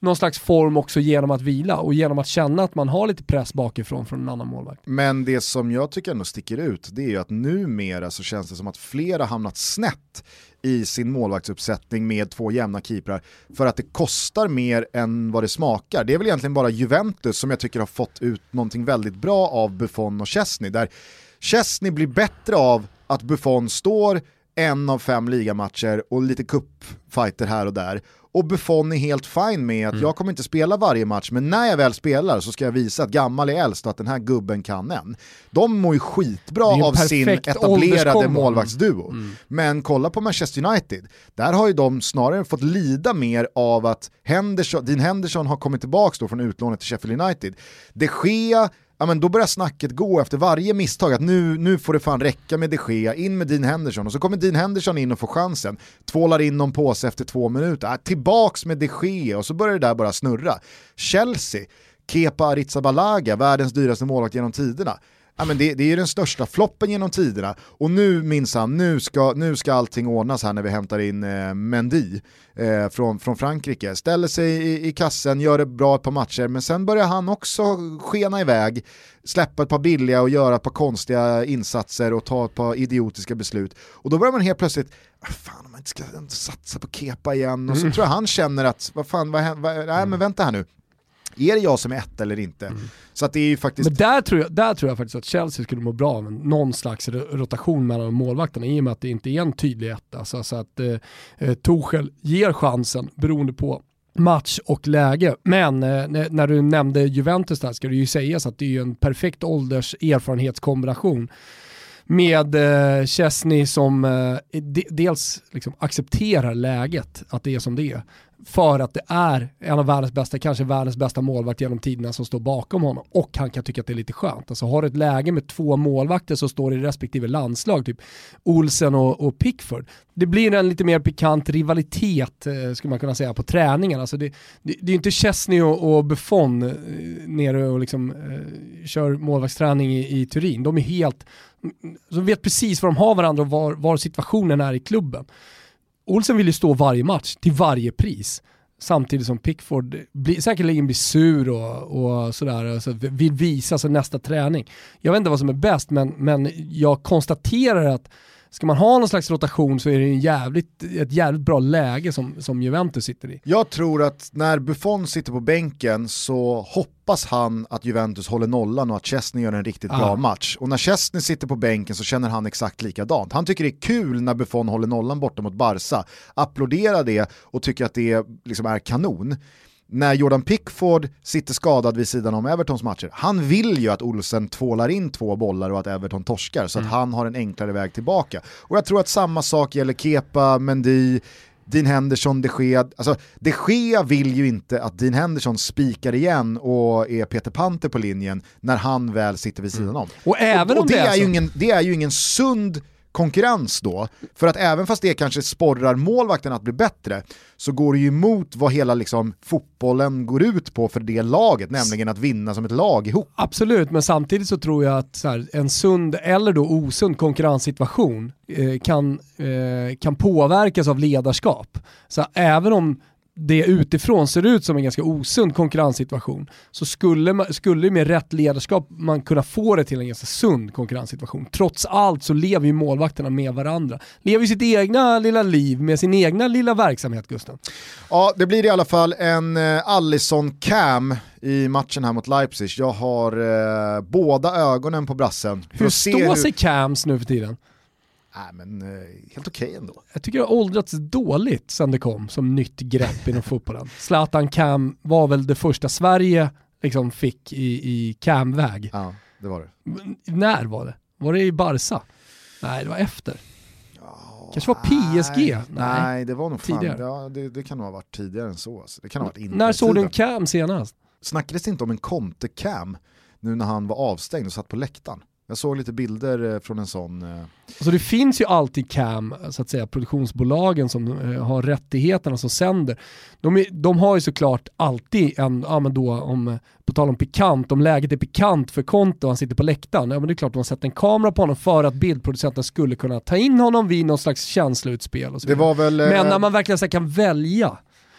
någon slags form också genom att vila och genom att känna att man har lite press bakifrån från en annan målvakt. Men det som jag tycker ändå sticker ut, det är ju att numera så känns det som att flera hamnat snett i sin målvaktsuppsättning med två jämna keeprar för att det kostar mer än vad det smakar. Det är väl egentligen bara Juventus som jag tycker har fått ut någonting väldigt bra av Buffon och Chesney, där Chesney blir bättre av att Buffon står en av fem ligamatcher och lite cupfighter här och där. Och Buffon är helt fin med att mm. jag kommer inte spela varje match, men när jag väl spelar så ska jag visa att gammal är äldst och att den här gubben kan än. De mår ju skitbra av sin etablerade målvaktsduo. Mm. Men kolla på Manchester United. Där har ju de snarare fått lida mer av att Henderson, Dean Henderson har kommit tillbaka då från utlånet till Sheffield United. De Gea, ja, men då börjar snacket gå efter varje misstag att nu, nu får det fan räcka med De Gea, in med Dean Henderson, och så kommer Dean Henderson in och får chansen, tvålar in någon påse efter två minuter, ja, tillbaks med De Gea, och så börjar det där bara snurra. Chelsea, Kepa Arrizabalaga, världens dyraste målvakt genom tiderna. Ja, men det, det är ju den största floppen genom tiderna. Och nu minns han, nu ska, nu ska allting ordnas här när vi hämtar in eh, Mendy eh, från, från Frankrike. Ställer sig i, i kassen, gör det bra ett par matcher. Men sen börjar han också skena iväg, släppa ett par billiga och göra ett par konstiga insatser och ta ett par idiotiska beslut. Och då börjar man helt plötsligt, fan om man inte ska satsa på Kepa igen. Och så mm. tror jag han känner att, vad fan, vad, vad, nej men vänta här nu. Är det jag som är ett eller inte? Mm. Så att det är ju faktiskt... Men där tror jag, där tror jag faktiskt att Chelsea skulle må bra av någon slags rotation mellan målvakterna, i och med att det inte är en tydlig etta. Så, så att eh, Tuchel ger chansen beroende på match och läge. Men eh, när du nämnde Juventus där, ska det ju sägas att det är ju en perfekt ålders erfarenhetskombination. Med eh, Chesney som eh, de, dels liksom accepterar läget att det är som det är. För att det är en av världens bästa, kanske världens bästa målvakt genom tiderna som står bakom honom. Och han kan tycka att det är lite skönt. Alltså har du ett läge med två målvakter som står i respektive landslag, typ Olsen och, och Pickford. Det blir en lite mer pikant rivalitet, eh, skulle man kunna säga, på träningen. Alltså det, det, det är ju inte Chesney och, och Buffon eh, nere och liksom eh, kör målvaktsträning i, i Turin. De är helt... De vet precis var de har varandra och var, var situationen är i klubben. Olsen vill ju stå varje match till varje pris, samtidigt som Pickford blir, säkerligen blir sur och, och sådär, så vill visa sig nästa träning. Jag vet inte vad som är bäst, men, men jag konstaterar att ska man ha någon slags rotation så är det en jävligt, ett jävligt bra läge som, som Juventus sitter i. Jag tror att när Buffon sitter på bänken så hoppas han att Juventus håller nollan och att Chesney gör en riktigt ah. bra match. Och när Chesney sitter på bänken så känner han exakt likadant. Han tycker det är kul när Buffon håller nollan borta mot Barca, applåderar det och tycker att det liksom är kanon. När Jordan Pickford sitter skadad vid sidan om Evertons matcher, han vill ju att Olsen tvålar in två bollar och att Everton torskar, så att mm. han har en enklare väg tillbaka. Och jag tror att samma sak gäller Kepa, Mendy, Dean Henderson, De Gea. Alltså, De Gea vill ju inte att Dean Henderson spikar igen och är Peter Panter på linjen när han väl sitter vid sidan mm. om. Och, även och, och det, är så... ju ingen, det är ju ingen sund konkurrens då, för att även fast det kanske sporrar målvakten att bli bättre, så går det ju emot vad hela liksom fotbollen går ut på för det laget, nämligen att vinna som ett lag ihop. Absolut, men samtidigt så tror jag att så här, en sund eller då osund konkurrenssituation eh, kan, eh, kan påverkas av ledarskap. Så även om det utifrån ser ut som en ganska osund konkurrenssituation, så skulle, man, skulle med rätt ledarskap man kunna få det till en ganska sund konkurrenssituation. Trots allt så lever ju målvakterna med varandra. Lever ju sitt egna lilla liv med sin egna lilla verksamhet, Gustav. Ja, det blir i alla fall en eh, Alisson Cam i matchen här mot Leipzig. Jag har eh, båda ögonen på brassen. Hur står sig hur... Cams nu för tiden? Nej, men helt okej okay ändå. Jag tycker det har åldrats dåligt sen det kom som nytt grepp inom fotbollen. Zlatan Cam var väl det första Sverige liksom fick i, i Cam-väg. Ja, det var det. Men, när var det? Var det i Barca? Nej, det var efter. Oh, kanske var P S G? Nej, nej. nej det var nog fan. Ja, det, det kan nog ha varit tidigare än så. Alltså. Det kan ha varit innan. När såg du en Cam senast? Snackades inte om en Conte-Cam nu när han var avstängd och satt på läktaren? Jag såg lite bilder från en sån... Alltså det finns ju alltid Cam, så att säga, produktionsbolagen som har rättigheterna som sänder. De, är, de har ju såklart alltid en, ja men då, om, på tal om pikant, om läget är pikant för Conte och han sitter på läktaren, ja men det är klart att de har sett en kamera på honom för att bildproducenten skulle kunna ta in honom vid någon slags känsloutspel. Och så det var väl, men när man verkligen så kan välja...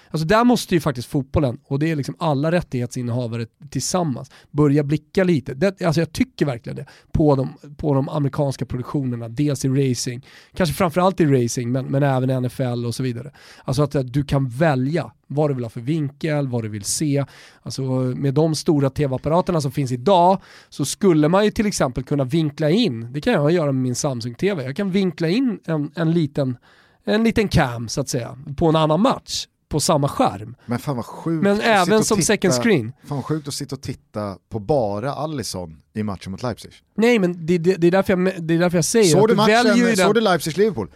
Alltså där måste ju faktiskt fotbollen, och det är liksom alla rättighetsinnehavare tillsammans, börja blicka lite. Det, alltså jag tycker verkligen det på de, på de amerikanska produktionerna, dels i racing, kanske framförallt i racing, men, men även N F L och så vidare. Alltså att, att du kan välja vad du vill ha för vinkel, vad du vill se. Alltså med de stora tv-apparaterna som finns idag så skulle man ju till exempel kunna vinkla in, det kan jag göra med min Samsung-tv, jag kan vinkla in en, en, liten, en liten cam så att säga på en annan match. På samma skärm. Men fan vad sjukt. Men även som titta, second screen. Fan vad sjukt att sitta och titta på bara Alisson i matchen mot Leipzig. Nej, men det, det, det, är, därför jag, det är därför jag säger. Såg du matchen? Den... Såg du Leipzig-Liverpool?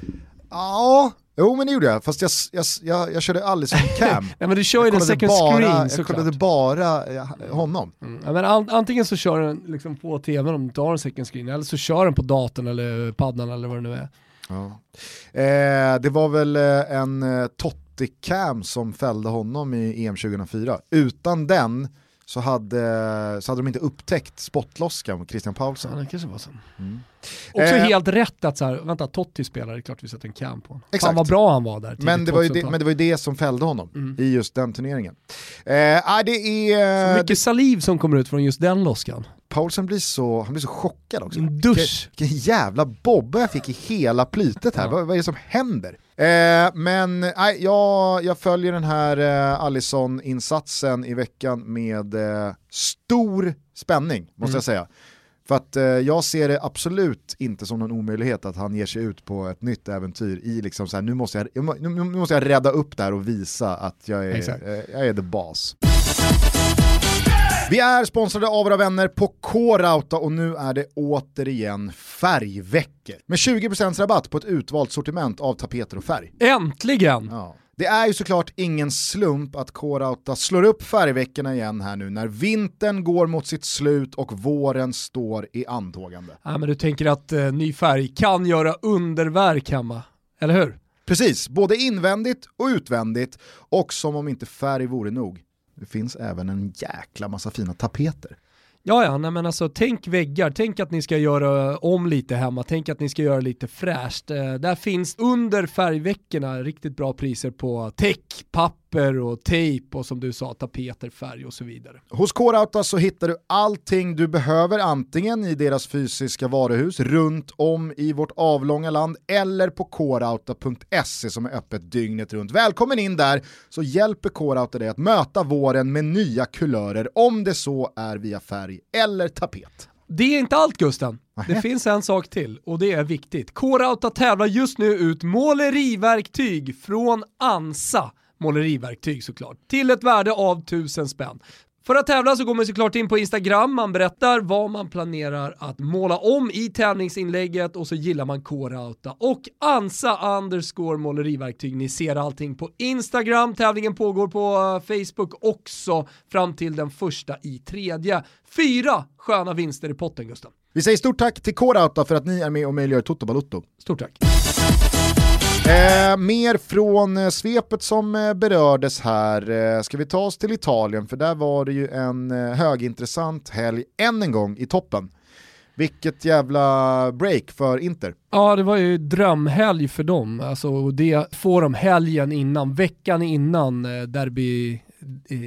Ja, jo men det gjorde jag. Fast jag, jag, jag, jag körde Alisson-cam. Nej, men du kör ju den second bara, screen såklart. Jag kollade bara ja, honom. Mm. Ja, men an, antingen så kör den liksom på tvn om du tar en second screen. Eller så kör den på datorn eller paddan eller vad det nu är. Ja. Eh, det var väl en eh, topp Cam som fällde honom i E M tjugohundrafyra. Utan den så hade, så hade de inte upptäckt spottloskan med Christian Paulsen. Ja, det kanske var så. Mm. Också eh, helt rätt att så här, vänta, Totti spelare, det är klart vi sätter en Cam på honom. Fan vad bra han var där. Men det var, ju det, men det var ju det som fällde honom mm. i just den turneringen. Eh, det är, så mycket det, saliv som kommer ut från just den loskan. Paulsen blir så, han blir så chockad också. En dusch. Vilken jävla bobba jag fick i hela plytet här. Ja. Vad, vad är det som händer? Eh, men eh, jag, jag följer den här eh, Alisson-insatsen i veckan med eh, stor spänning, måste mm. jag säga. För att eh, jag ser det absolut inte som någon omöjlighet att han ger sig ut på ett nytt äventyr i liksom så här, nu måste jag, nu, nu måste jag rädda upp där och visa att jag är, eh, jag är the boss. Vi är sponsrade av våra vänner på K-Rauta och nu är det återigen färgveckor. Med tjugo procent rabatt på ett utvalt sortiment av tapeter och färg. Äntligen! Ja. Det är ju såklart ingen slump att K-Rauta slår upp färgveckorna igen här nu när vintern går mot sitt slut och våren står i antågande. Ja, men du tänker att eh, ny färg kan göra underverk hemma, eller hur? Precis, både invändigt och utvändigt, och som om inte färg vore nog. Det finns även en jäkla massa fina tapeter. Ja, ja, nej, men alltså tänk väggar. Tänk att ni ska göra om lite hemma. Tänk att ni ska göra lite fräscht. Eh, där finns under färgveckorna riktigt bra priser på täck, papper och tejp och som du sa, tapeter, färg och så vidare. Hos K-Rauta så hittar du allting du behöver antingen i deras fysiska varuhus runt om i vårt avlånga land eller på k rauta punkt se som är öppet dygnet runt. Välkommen in där så hjälper K-Rauta dig att möta våren med nya kulörer om det så är via färg eller tapet. Det är inte allt, Gusten. Det finns en sak till och det är viktigt. K-Rauta tävlar just nu ut måleriverktyg från Ansa. Måleriverktyg såklart. Till ett värde av tusen spänn. För att tävla så går man såklart in på Instagram. Man berättar vad man planerar att måla om i tävlingsinlägget och så gillar man K-Rauta och Ansa underscore måleriverktyg. Ni ser allting på Instagram. Tävlingen pågår på Facebook också fram till den första i tredje. Fyra sköna vinster i potten, Gustav. Vi säger stort tack till K-Rauta för att ni är med och möjliggör Tutto Balutto. Stort tack. Eh, mer från eh, svepet som eh, berördes här. Eh, ska vi ta oss till Italien? För där var det ju en eh, högintressant helg än en gång i toppen. Vilket jävla break för Inter. Ja, det var ju drömhelg för dem. Alltså, det får de helgen innan, veckan innan derby,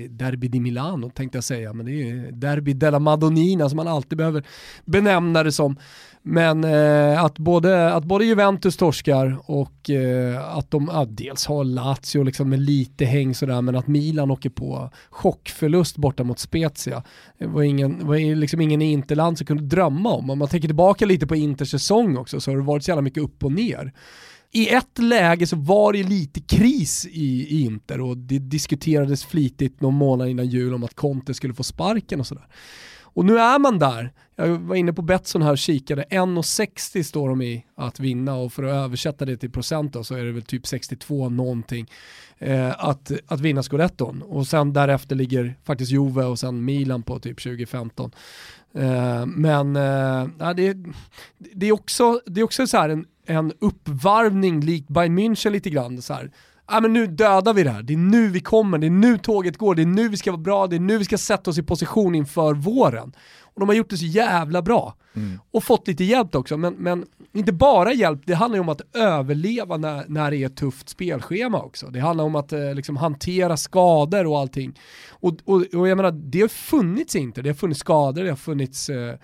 derby di Milano tänkte jag säga. Men det är ju derby della Madonnina som man alltid behöver benämna det som. Men eh, att, både, att både Juventus torskar och eh, att de ja, dels har Lazio liksom med lite häng sådär, men att Milan åker på chockförlust borta mot Spezia. Det var ingen, var liksom ingen i Interland som kunde drömma om. Om man tänker tillbaka lite på Inters säsong också, så har det varit så jävla mycket upp och ner. I ett läge så var det lite kris i, i Inter, och det diskuterades flitigt någon månad innan jul om att Conte skulle få sparken och sådär. Och nu är man där. Jag var inne på Betsson här och kikade. en sextio står de i att vinna, och för att översätta det till procent då, så är det väl typ sextiotvå någonting eh, att, att vinna Scudetton. Och sen därefter ligger faktiskt Juve och sen Milan på typ tjugo femton. Eh, men eh, det, det är också, det är också så här en, en uppvarvning likt Bayern München lite grann så här. Ja, men nu dödar vi det här. Det är nu vi kommer. Det är nu tåget går. Det är nu vi ska vara bra. Det är nu vi ska sätta oss i position inför våren. Och de har gjort det så jävla bra. Mm. Och fått lite hjälp också. Men, men inte bara hjälp. Det handlar ju om att överleva när, när det är ett tufft spelschema också. Det handlar om att eh, liksom hantera skador och allting. Och, och, och jag menar, det har funnits inte. Det har funnits skador. Det har funnits... Eh,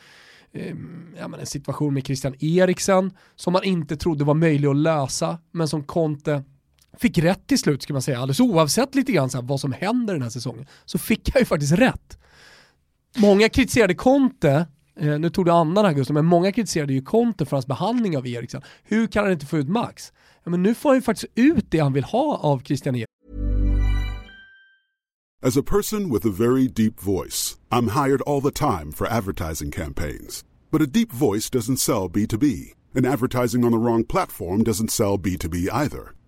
Ja, men en situation med Christian Eriksen som man inte trodde var möjlig att lösa, men som Conte fick rätt till slut, ska man säga. Alldeles oavsett lite grann så här, vad som händer den här säsongen, så fick jag ju faktiskt rätt. Många kritiserade Conte, eh, nu tog det annan augusti, men många kritiserade ju Conte för hans behandling av Eriksen. Hur kan han inte få ut max? Ja, men nu får han ju faktiskt ut det han vill ha av Christian Eriksen. As a person with a very deep voice, I'm hired all the time for advertising campaigns. But a deep voice doesn't sell B two B, and advertising on the wrong platform doesn't sell B two B either.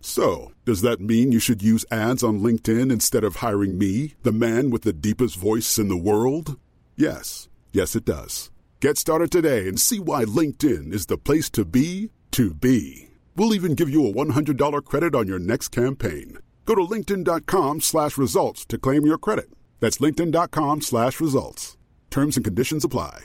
So, does that mean you should use ads on LinkedIn instead of hiring me, the man with the deepest voice in the world? Yes. Yes, it does. Get started today and see why LinkedIn is the place to be to be. We'll even give you a one hundred dollars credit on your next campaign. Go to linkedin.com slash results to claim your credit. That's linkedin.com slash results. Terms and conditions apply.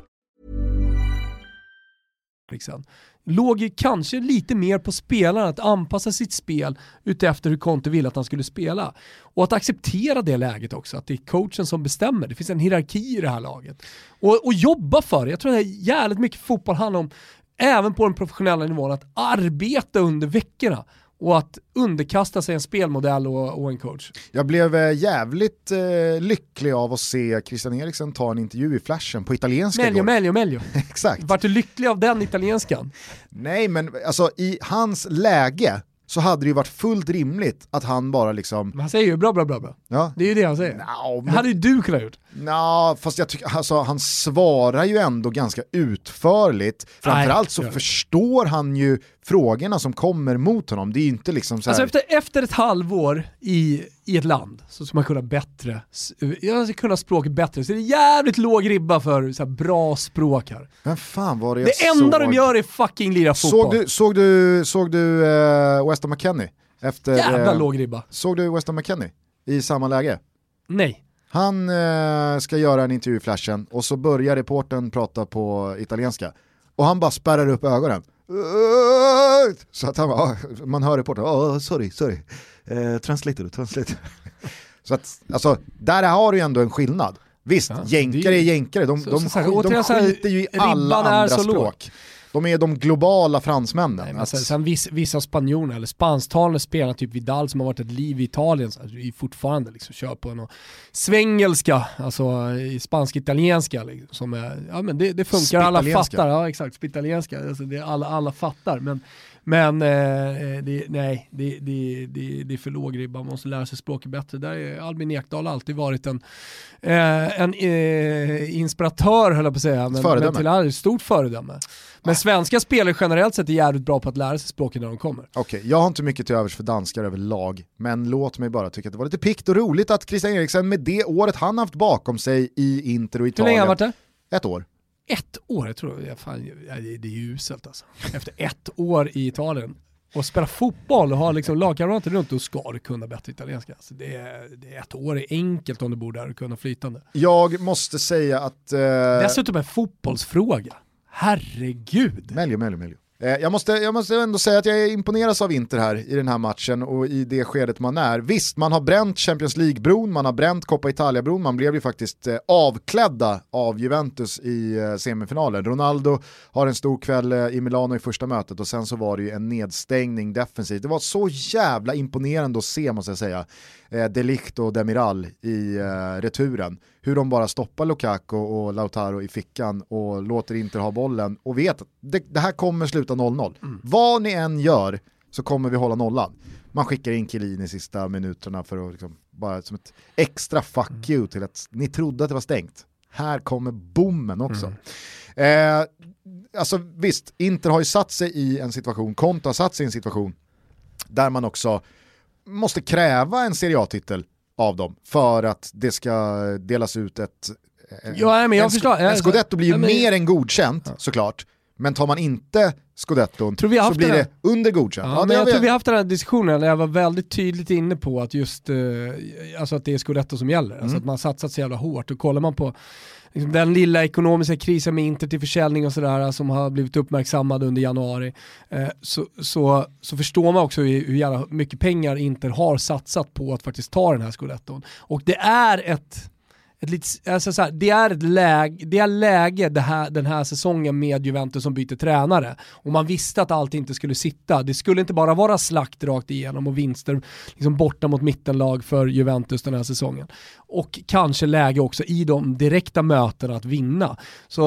Liksom. Låg ju kanske lite mer på spelaren att anpassa sitt spel utefter hur Conte ville att han skulle spela, och att acceptera det läget också, att det är coachen som bestämmer, det finns en hierarki i det här laget, och, och jobba för det. Jag tror det är jävligt mycket fotboll handlar om, även på den professionella nivån, att arbeta under veckorna och att underkasta sig en spelmodell och, och en coach. Jag blev jävligt eh, lycklig av att se Christian Eriksen ta en intervju i Flashen på italienska. Melio, Melio, Melio. Exakt. Vart du lycklig av den italienskan? Nej, men alltså, i hans läge så hade det ju varit fullt rimligt att han bara liksom... Men han säger ju bra, bra, bra, bra. Ja. Det är ju det han säger. No, men... Det hade ju du kunnat gjort. No, fast jag tycker, alltså, han svarar ju ändå ganska utförligt. Framförallt så förstår han ju frågorna som kommer mot honom. Det är ju inte liksom så här... Alltså efter, efter ett halvår i, i ett land så ska man kunna bättre... Jag ska kunna språk bättre. Så det är jävligt låg ribba för så här bra språk här. Men fan var det jag Det enda såg... de gör är fucking lira fotboll. Såg du, såg du, såg du uh, Weston McKennie? Efter, jävla uh, låg ribba. Såg du Weston McKennie i samma läge? Nej. Han uh, ska göra en intervju i Flashen och så börjar reporten prata på italienska. Och han bara spärrar upp ögonen. Så att han, man hör reportern, oh, sorry, sorry, eh, translator, translator. Så att, alltså, där har du ju ändå en skillnad. Visst, ja, jänkare är jänkare, de, så, de, så, de, så, de skiter ju i alla andra språk. De är de globala fransmännen. Nej, men sen, sen viss, vissa spanjorer eller spansktalande spelare, typ Vidal som har varit ett liv i Italien, så är fortfarande liksom, kör på någon svängelska, alltså spansk-italienska liksom, som är, ja, men det, det funkar, alla fattar. Ja, exakt, spitalienska, alltså, det, alla, alla fattar, men Men eh, det, nej, det, det, det, det är för låg ribba. Man måste lära sig språket bättre. Där är Albin Ekdal alltid varit en, eh, en eh, inspiratör, höll jag på att säga. Men, men till all, stort föredöme. Men svenska spelare generellt sett är jävligt bra på att lära sig språket när de kommer. Okej, okay, jag har inte mycket till övers för danskar överlag. Men låt mig bara tycka att det var lite pikt och roligt att Christian Eriksen med det året han haft bakom sig i Inter och Italien. Hur länge har han varit där? Ett år. Ett år, jag tror jag, fan, det är uselt alltså. Efter ett år i Italien och spela fotboll och ha liksom lagkamrater runt, då ska du kunna bättre italienska. Alltså det är, det är ett år, det är enkelt om du bor där och kunna flytande. Jag måste säga att... Eh... Dessutom en fotbollsfråga. Herregud. Melio, Melio, Melio. Jag måste, jag måste ändå säga att jag imponeras av Inter här i den här matchen och i det skedet man är. Visst, man har bränt Champions League-bron, man har bränt Coppa Italia-bron, man blev ju faktiskt avklädda av Juventus i semifinalen. Ronaldo har en stor kväll i Milano i första mötet och sen så var det ju en nedstängning defensivt. Det var så jävla imponerande att se, måste jag säga, De Ligt och Demiral i returen. Hur de bara stoppar Lukaku och Lautaro i fickan och låter Inter ha bollen och vet att det, det här kommer sluta noll noll. Mm. Vad ni än gör så kommer vi hålla nollan. Man skickar in Chiellini i sista minuterna för att liksom, bara som ett extra fuck you till att ni trodde att det var stängt. Här kommer bommen också. Mm. Eh, alltså visst, Inter har ju satt sig i en situation, Conte har satt sig i en situation där man också måste kräva en Serie A-titel av dem för att det ska delas ut ett en, ja, men jag en, förstår. En Scudetto blir ju ja, men... mer än godkänt, ja, såklart. Men tar man inte Scudetton så blir det här... under godkänt. Ja, ja, men jag vi... tror vi har haft den här diskussionen där jag var väldigt tydligt inne på att just eh, alltså att det är Scudetto som gäller. Mm. Alltså att man satsat så jävla hårt och kollar man på liksom den lilla ekonomiska krisen med Inter till försäljning och sådär som har blivit uppmärksammad under januari, eh, så, så, så förstår man också hur, hur jävla mycket pengar Inter har satsat på att faktiskt ta den här Scudetton. Och det är ett Ett lit, alltså så här, det är ett läge, det är läge det här, den här säsongen med Juventus som byter tränare. Och man visste att allt inte skulle sitta. Det skulle inte bara vara slakt rakt igenom och vinster liksom borta mot mittenlag för Juventus den här säsongen. Och kanske läge också i de direkta mötena att vinna. Så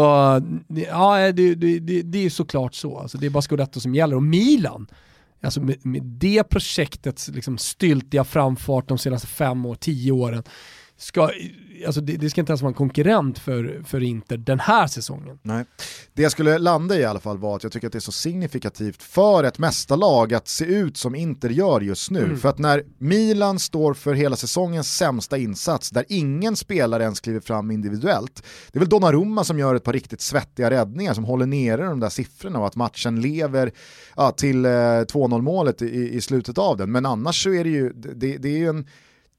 ja, det, det, det, det är såklart så. Alltså, det är bara Scudetto som gäller. Och Milan, alltså med, med det projektets liksom styltiga framfart de senaste fem och tio åren, ska, alltså det, det ska inte ens vara en konkurrent för, för Inter den här säsongen. Nej. Det jag skulle landa i alla fall var att jag tycker att det är så signifikativt för ett mästarlag att se ut som Inter gör just nu. Mm. För att när Milan står för hela säsongens sämsta insats där ingen spelare ens kliver fram individuellt, det är väl Donnarumma som gör ett par riktigt svettiga räddningar som håller nere de där siffrorna och att matchen lever ja, till eh, två noll-målet i, i slutet av den. Men annars så är det ju det, det är ju en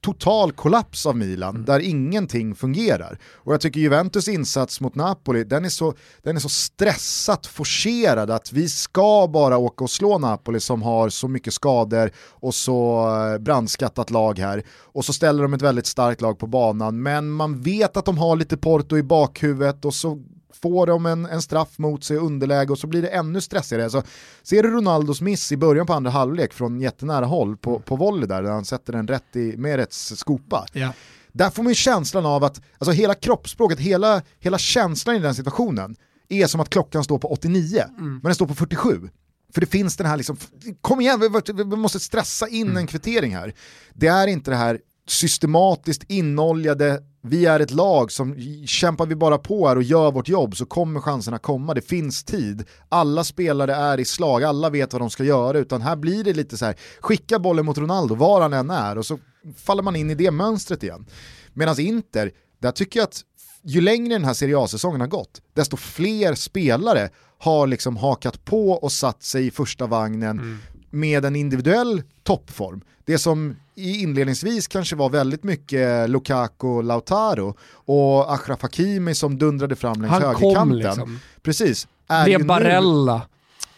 total kollaps av Milan, mm, där ingenting fungerar. Och jag tycker Juventus insats mot Napoli, den är så, den är så stressat forcerad att vi ska bara åka och slå Napoli som har så mycket skador och så brandskattat lag här. Och så ställer de ett väldigt starkt lag på banan, men man vet att de har lite Porto i bakhuvudet och så får de en, en straff mot sig, underläge, och så blir det ännu stressigare. Så ser du Ronaldos miss i början på andra halvlek från jättenära håll på, på volley där, där han sätter den rätt i, med rätt skopa. Ja. Där får man ju känslan av att alltså hela kroppsspråket, hela, hela känslan i den situationen är som att klockan står på åttionio, mm, men den står på fyrtiosju. För det finns den här liksom, kom igen, vi, vi måste stressa in mm. en kvittering här. Det är inte det här systematiskt inoljade, vi är ett lag som kämpar vi bara på här och gör vårt jobb så kommer chanserna komma, det finns tid, alla spelare är i slag, alla vet vad de ska göra, utan här blir det lite så här, skicka bollen mot Ronaldo var han än är och så faller man in i det mönstret igen. Medan Inter, där tycker jag att ju längre den här Serie A-säsongen har gått, desto fler spelare har liksom hakat på och satt sig i första vagnen, mm, med en individuell toppform. Det som i inledningsvis kanske var väldigt mycket Lukaku, Lautaro och Achraf Hakimi som dundrade fram längs högerkanten. Liksom. Precis. Det Barella.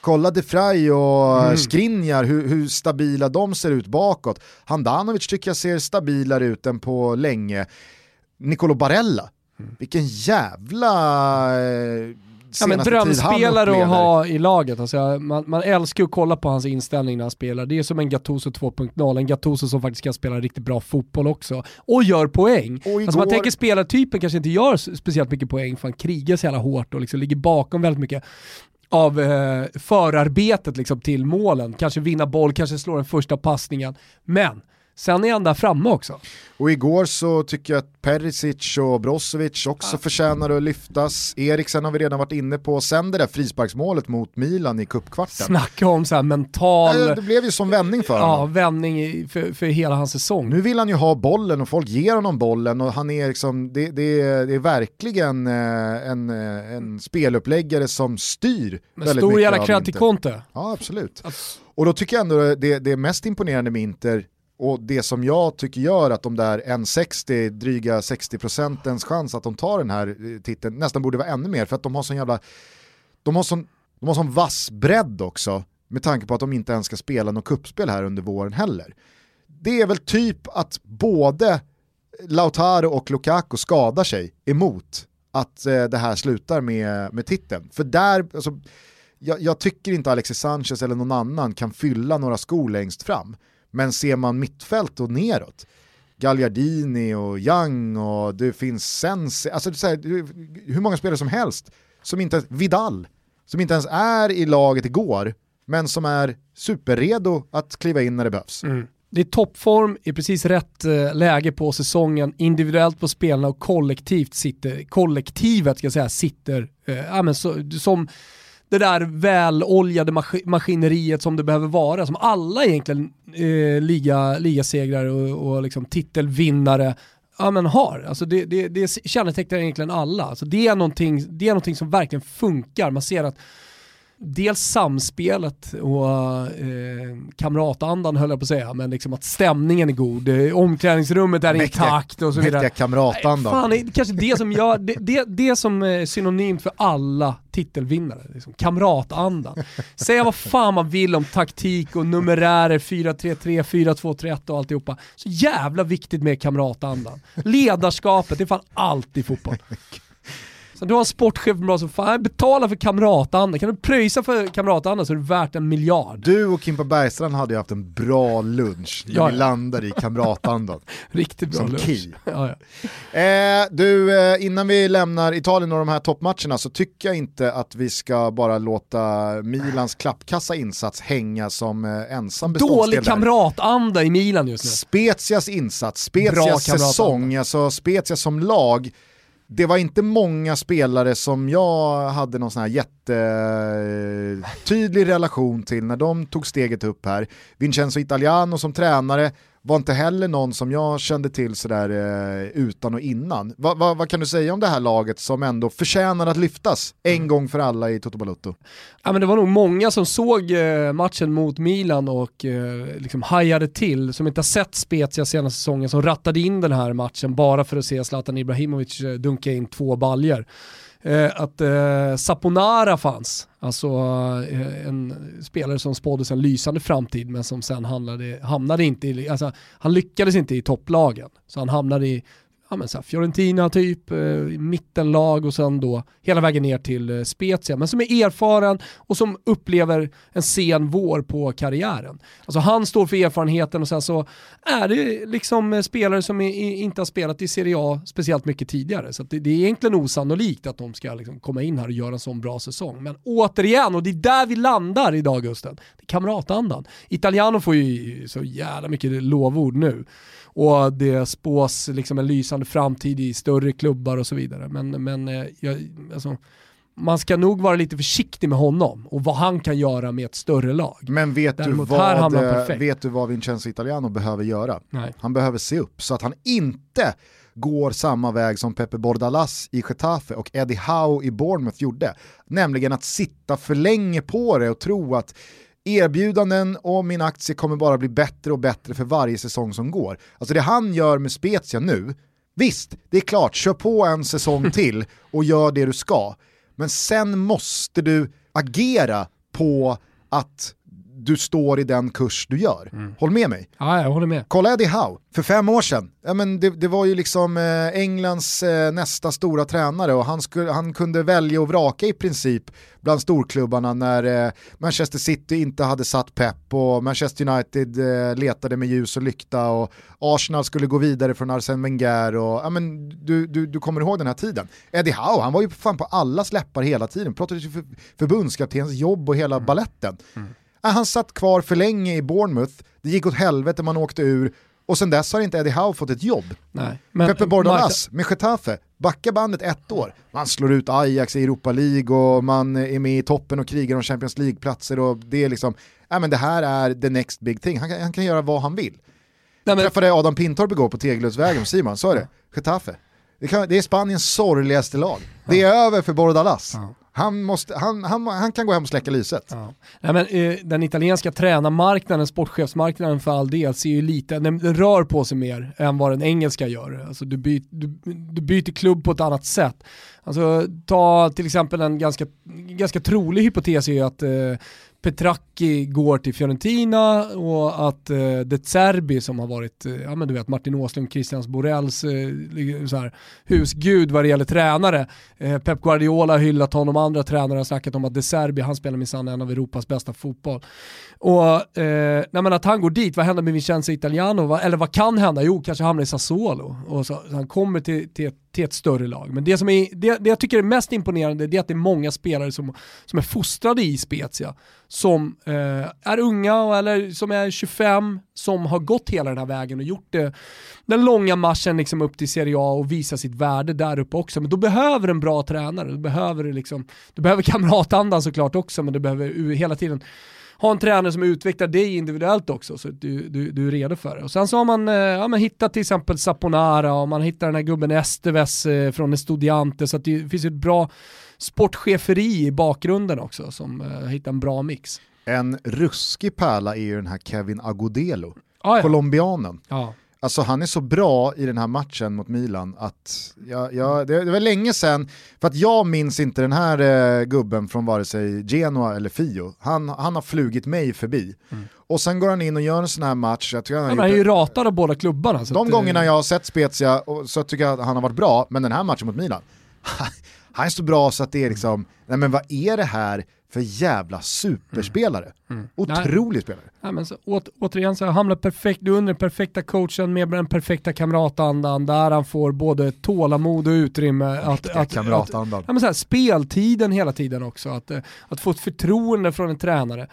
Kolla De Frey och mm. Skriniar, hur, hur stabila de ser ut bakåt. Handanovic tycker jag ser stabilare ut än på länge. Nicolo Barella. Mm. Vilken jävla... ja, men drömspelare att ha i laget. Alltså, man, man älskar att kolla på hans inställning när han spelar. Det är som en Gattuso två punkt noll. En Gattuso som faktiskt kan spela riktigt bra fotboll också. Och gör poäng. Och igår... alltså, man tänker spelartypen kanske inte gör speciellt mycket poäng. Fan, krigar så jävla hårt och liksom ligger bakom väldigt mycket av eh, förarbetet liksom, till målen. Kanske vinna boll, kanske slå den första passningen. Men sen är han där framme också. Och igår så tycker jag att Perisic och Brozovic också ah. förtjänar att lyftas. Eriksen har vi redan varit inne på. Sen det där frisparksmålet mot Milan i cupkvarten. Snacka om så här mental... Nej, det blev ju som vändning för honom. Ja, vändning för, för hela hans säsong. Nu vill han ju ha bollen och folk ger honom bollen. Och han är liksom, det, det, är, det är verkligen en, en speluppläggare som styr. Men stor jävla cred till Conte. Ja, absolut. Att... Och då tycker jag ändå det, det är mest imponerande med Inter... Och det som jag tycker gör att de där en sextio, dryga sextio procentens chans att de tar den här titeln nästan borde vara ännu mer, för att de har sån jävla de har sån, de har sån vass bredd också, med tanke på att de inte ens ska spela något kuppspel här under våren heller. Det är väl typ att både Lautaro och Lukaku skadar sig emot att det här slutar med, med titeln. För där, alltså, jag, jag tycker inte Alexis Sanchez eller någon annan kan fylla några skor längst fram. Men ser man mittfält och neråt, Gagliardini och Young, och det finns Sensi, alltså det är här, hur många spelare som helst som inte Vidal, som inte ens är i laget igår, men som är superredo att kliva in när det behövs. Mm. Det är toppform, är precis rätt läge på säsongen, individuellt på spelarna och kollektivt sitter, kollektivet ska jag säga sitter, äh, ja men så, som det där väloljade mas- maskineriet som det behöver vara, som alla egentligen eh, liga, ligasegrare och, och liksom titelvinnare ja, men har. Alltså det, det, det kännetecknar egentligen alla. Alltså det, är någonting, det är någonting som verkligen funkar. Man ser att dels samspelet och eh, kamratandan höll jag på att säga, men liksom att stämningen är god, omklädningsrummet är mäktiga, intakt och så vidare. Mäktiga kamratandan. Fan, det är kanske det som gör, det, det, det som är synonymt för alla titelvinnare, liksom, kamratandan. Säga vad fan man vill om taktik och numerärer, fyra tre tre, fyra två tre ett och alltihopa. Så jävla viktigt med kamratandan. Ledarskapet, det är fan allt i fotboll. Så du har en sportchef bra som fan, betala för kamratandan. Kan du pröjsa för kamratandan så är det värt en miljard. Du och Kimpa Bergstrand hade ju haft en bra lunch när ja, vi ja. landade i kamratandan. Riktigt bra som lunch. Ja, ja. Eh, du, innan vi lämnar Italien och de här toppmatcherna så tycker jag inte att vi ska bara låta Milans klappkassa insats hänga som ensam beståndsdel. Dålig kamratanda i Milan just nu. Spezias insats, Spezias säsong, alltså Spezia som lag. Det var inte många spelare som jag hade någon sån här jättetydlig relation till när de tog steget upp här. Vincenzo Italiano som tränare var inte heller någon som jag kände till sådär utan och innan. Va, va, vad kan du säga om det här laget som ändå förtjänar att lyftas en mm. gång för alla i Tutto Balutto? Ja, men det var nog många som såg matchen mot Milan och liksom hajade till, som inte har sett Spezia senaste säsongen, som rattade in den här matchen bara för att se Zlatan Ibrahimovic dunka in två baljor. Eh, att eh, Saponara fanns, alltså eh, en spelare som spåddes en lysande framtid men som sen hamnade, hamnade inte i, alltså, han lyckades inte i topplagen, så han hamnade i ja, men så här, Fiorentina typ, eh, mittenlag och sen då hela vägen ner till eh, Spezia, men som är erfaren och som upplever en sen vår på karriären. Alltså han står för erfarenheten och sen så är det liksom eh, spelare som är, i, inte har spelat i Serie A speciellt mycket tidigare, så att det, det är egentligen osannolikt att de ska liksom, komma in här och göra en sån bra säsong. Men återigen, och det är där vi landar idag Gusten, det är kamratandan. Italiano får ju så jävla mycket lovord nu. Och det spås liksom en lysande framtid i större klubbar och så vidare. Men, men jag, alltså, man ska nog vara lite försiktig med honom och vad han kan göra med ett större lag. Men vet, du vad, vet du vad Vincenzo Italiano behöver göra? Nej. Han behöver se upp så att han inte går samma väg som Pepe Bordalás i Getafe och Eddie Howe i Bournemouth gjorde. Nämligen att sitta för länge på det och tro att erbjudanden och min aktie kommer bara bli bättre och bättre för varje säsong som går. Alltså det han gör med Spezia nu, visst, det är klart, kör på en säsong till och gör det du ska. Men sen måste du agera på att du står i den kurs du gör. Mm. Håll med mig. Ja, jag håller med. Kolla Eddie Howe för fem år sedan. Ja, men det, det var ju liksom eh, Englands eh, nästa stora tränare, och han, skulle, han kunde välja och vraka i princip bland storklubbarna när eh, Manchester City inte hade satt Pep, och Manchester United eh, letade med ljus och lykta, och Arsenal skulle gå vidare från Arsene Wenger, och ja, men du, du, du kommer ihåg den här tiden. Eddie Howe, han var ju fan på alla släppar hela tiden. Pratade ju för, förbundskaptens jobb och hela mm. balletten. Mm. Ja, han satt kvar för länge i Bournemouth. Det gick åt helvete, man åkte ur. Och sen dess har inte Eddie Howe fått ett jobb. Nej, men Pepe Bordalás med Getafe, backar bandet ett år. Man slår ut Ajax i Europa League, och man är med i toppen och krigar om Champions League-platser, och det är liksom, ja, men det här är the next big thing. Han kan, han kan göra vad han vill. Nej, men... Träffade Adam Pintorp igår på Tegelödsvägen, Simon, så är det. Getafe. Det, kan, det är Spaniens sorgligaste lag. Det är ja. över för Bordalás. Ja. Han, måste, han, han, han kan gå hem och släcka lyset. Ja. Nej, men, eh, den italienska tränarmarknaden, sportchefsmarknaden för all del, ser ju lite, den rör på sig mer än vad den engelska gör. Alltså, du, byt, du, du byter klubb på ett annat sätt. Alltså, ta till exempel en ganska, ganska trolig hypotes är att eh, Petracchi går till Fiorentina, och att eh, De Zerbi, som har varit eh, ja, men du vet, Martin Åslund, Christian Borrells eh, så här, husgud vad det gäller tränare. Eh, Pep Guardiola har hyllat honom, andra tränare har snackat om att De Zerbi, han spelar minsann en av Europas bästa fotboll. Och eh, nej, men att han går dit, vad händer med Vincenzo Italiano? Va, eller vad kan hända? Jo, kanske hamnar i Sassuolo. Och så, så han kommer till, till ett till ett större lag. Men det som är, det, det jag tycker är mest imponerande, det är att det är många spelare som, som är fostrade i Spezia, som eh, är unga eller som är tjugofem, som har gått hela den här vägen och gjort eh, den långa marschen liksom upp till Serie A och visat sitt värde där uppe också. Men då behöver en bra tränare, du behöver liksom, du behöver kamratandan såklart också, men du behöver hela tiden ha en tränare som utvecklar dig individuellt också, så du, du, du är redo för det. Och sen så har man, ja, man hittat till exempel Saponara, och man hittar den här gubben Esteves från Estudiantes, så att det finns ett bra sportcheferi i bakgrunden också, som uh, hittar en bra mix. En ruskig pärla är ju den här Kevin Agudelo, ah, ja. colombianen. Ja. Alltså han är så bra i den här matchen mot Milan att jag, jag, det var länge sedan, för att jag minns inte den här eh, gubben från vare sig Genoa eller Fio. Han, han har flugit mig förbi. Mm. Och sen går han in och gör en sån här match. Jag tycker han, han har ju ratat av båda klubbarna. Så de gångerna jag har sett Spezia och, så tycker jag att han har varit bra, men den här matchen mot Milan, han är så bra så att det är liksom, nej men vad är det här för jävla superspelare? Mm. Mm. Otrolig spelare. Nej, men så, åt, återigen så hamnar perfekt, du under den perfekta coachen med den perfekta kamratandan, där han får både tålamod och utrymme att, att, kamratandan. Att, ja, men så här, speltiden hela tiden också, att, att få ett förtroende från en tränare.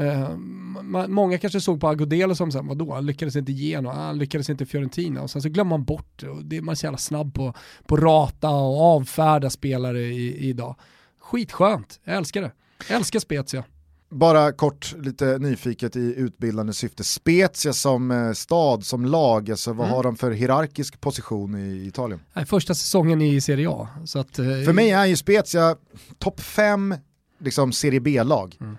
Uh, man, många kanske såg på Agudelo som såhär, vadå, han lyckades inte ge något, han lyckades inte Fiorentina, och sen så glömmer man bort, och det är man så jävla snabb på, på rata och avfärda spelare i, idag. Skitskönt, jag älskar det. Jag älskar Spezia. Bara kort, lite nyfiket i utbildande syfte. Spezia som stad, som lag, alltså vad mm. har de för hierarkisk position i Italien? Nej, första säsongen i Serie A. Så att, eh, för mig är ju Spezia topp fem liksom, Serie B-lag. Mm.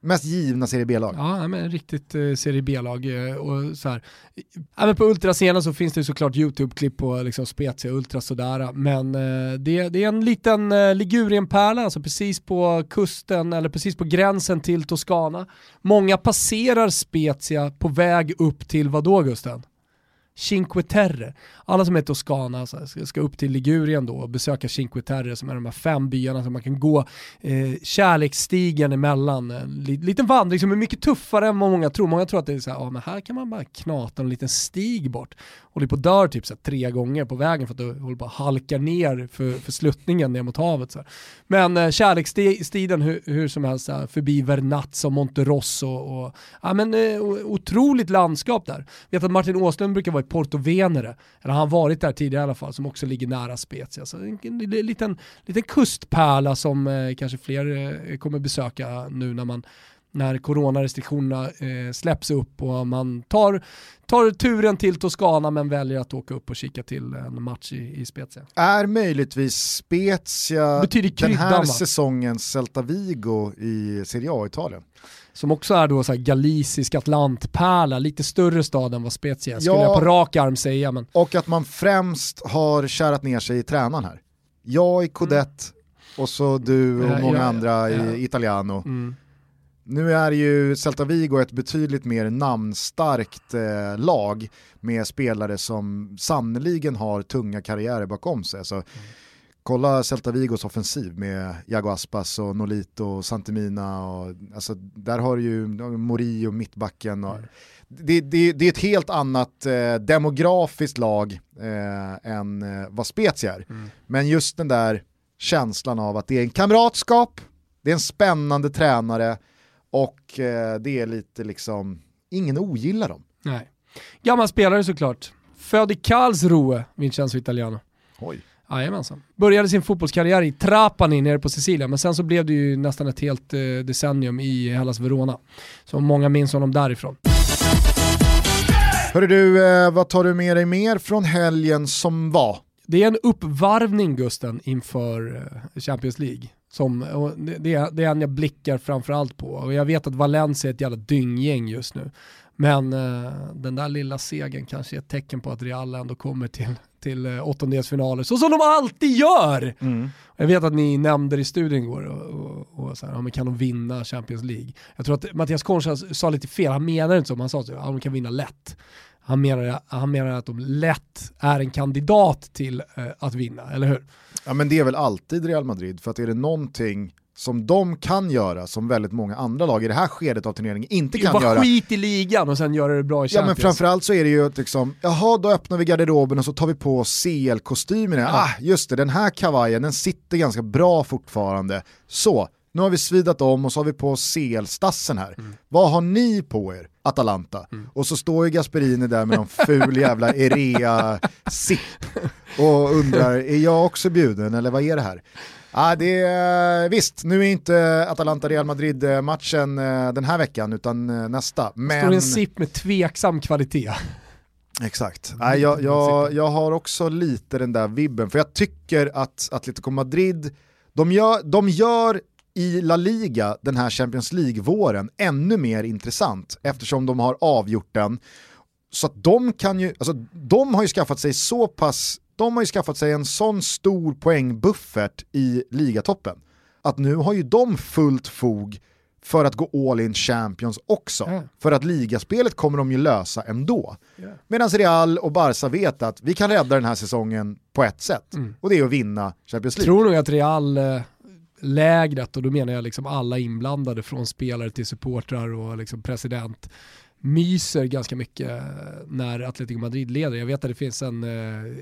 Mest givna Serie B-lag. Ja, men riktigt eh, Serie B-lag. Eh, och så här. Ja, men på ultrascenen så finns det ju såklart YouTube-klipp på liksom, Spezia Ultra sådär. Men eh, det, det är en liten eh, Ligurien-pärla, alltså precis på kusten eller precis på gränsen till Toscana. Många passerar Spezia på väg upp till vad då, Gusten? Cinque Terre. Alla som är i Toscana ska upp till Ligurien då och besöka Cinque Terre, som är de här fem byarna som man kan gå eh, kärleksstigen emellan. En liten vandring som är mycket tuffare än vad många tror. Många tror att det är så här, ja, men här kan man bara knata en liten stig bort. Håller på och dör typ så här, tre gånger på vägen för att du håller på att halka ner för, för sluttningen ner mot havet. Så här. Men eh, kärleksstigen hur, hur som helst, så här, förbi Vernazza och Monterosso. Och, ja, men, eh, otroligt landskap där. Vet att Martin Åslund brukar vara Porto Venere, eller han varit där tidigare i alla fall, som också ligger nära Spezia. Så en, en, en liten, liten kustpärla som eh, kanske fler eh, kommer besöka nu när man när coronarestriktionerna eh, släpps upp och man tar, tar turen till Toscana men väljer att åka upp och kika till en match i, i Spezia. Är möjligtvis Spezia kryddan, den här va? säsongens Celta Vigo i Serie A Italien? Som också är då så här galicisk Atlantpärla, lite större stad än vad Spezia skulle ja, jag på rak arm säga. Men... Och att man främst har kärat ner sig i tränaren här. Jag i Codette mm. och så du och många ja, ja, andra ja. i Italiano. Mm. Nu är ju Celta Vigo ett betydligt mer namnstarkt eh, lag med spelare som sannoliken har tunga karriärer bakom sig. Så, mm. Kolla Celta Vigos offensiv med Iago Aspas och Nolito och Santimina. Och, alltså, där har du ju Mori och mittbacken. Och, mm. det, det, det är ett helt annat eh, demografiskt lag eh, än eh, vad Spezia är. Mm. Men just den där känslan av att det är en kamratskap, det är en spännande tränare. Och eh, det är lite liksom, ingen ogillar dem. Nej. Gammal spelare såklart. Född i Karlsruhe, Vincenzo Italiano. Oj. Jajamensan. Började sin fotbollskarriär i Trapani nere på Sicilien. Men sen så blev det ju nästan ett helt eh, decennium i Hellas Verona. Så många minns honom därifrån. Hörru du, eh, vad tar du med dig mer från helgen som var? Det är en uppvarvning, Gusten, inför Champions League. Som, det är det jag blickar framförallt på. Och jag vet att Valencia är ett jävla dynggäng just nu. Men eh, den där lilla segern kanske är ett tecken på att Real ändå kommer till, till eh, åttondelsfinaler. Så som de alltid gör! Mm. Jag vet att ni nämnde i studion igår. Och, och, och så här, ja, men kan de vinna Champions League? Jag tror att Mattias Kornsas sa lite fel. Han menar inte så. Han sa att ja, de kan vinna lätt. Han menar, han menar att de lätt är en kandidat till eh, att vinna, eller hur? Ja, men det är väl alltid Real Madrid, för att är det någonting som de kan göra som väldigt många andra lag i det här skedet av turneringen inte kan göra. Bara skit i ligan och sen göra det bra i Champions. Ja, men framförallt så är det ju liksom, jaha, då öppnar vi garderoben och så tar vi på C L-kostymerna. Ja. Ah, just det, den här kavajen, den sitter ganska bra fortfarande. Så, nu har vi svidat om och så har vi på C L-stassen här. Mm. Vad har ni på er? Atalanta. Mm. Och så står ju Gasperini där med någon ful jävla Erea-sipp och undrar, är jag också bjuden eller vad är det här? Ah, det är, visvisst, nu är inte Atalanta-Real Madrid-matchen den här veckan utan nästa. Men... står en sipp med tveksam kvalitet. Exakt. Nej, jag, jag, jag har också lite den där vibben, för jag tycker att Atletico Madrid, de gör, de gör i La Liga den här Champions League-våren ännu mer intressant eftersom de har avgjort den. Så att de kan ju, alltså de har ju skaffat sig så pass, de har ju skaffat sig en sån stor poängbuffert i ligatoppen att nu har ju de fullt fog för att gå all in Champions också. Mm. För att ligaspelet kommer de ju lösa ändå. Yeah. Medan Real och Barca vet att vi kan rädda den här säsongen på ett sätt. Mm. Och det är att vinna Champions League. Tror du att Real... lägret, och då menar jag liksom alla inblandade från spelare till supportrar och liksom president, myser ganska mycket när Atletico Madrid leder. Jag vet att det finns en,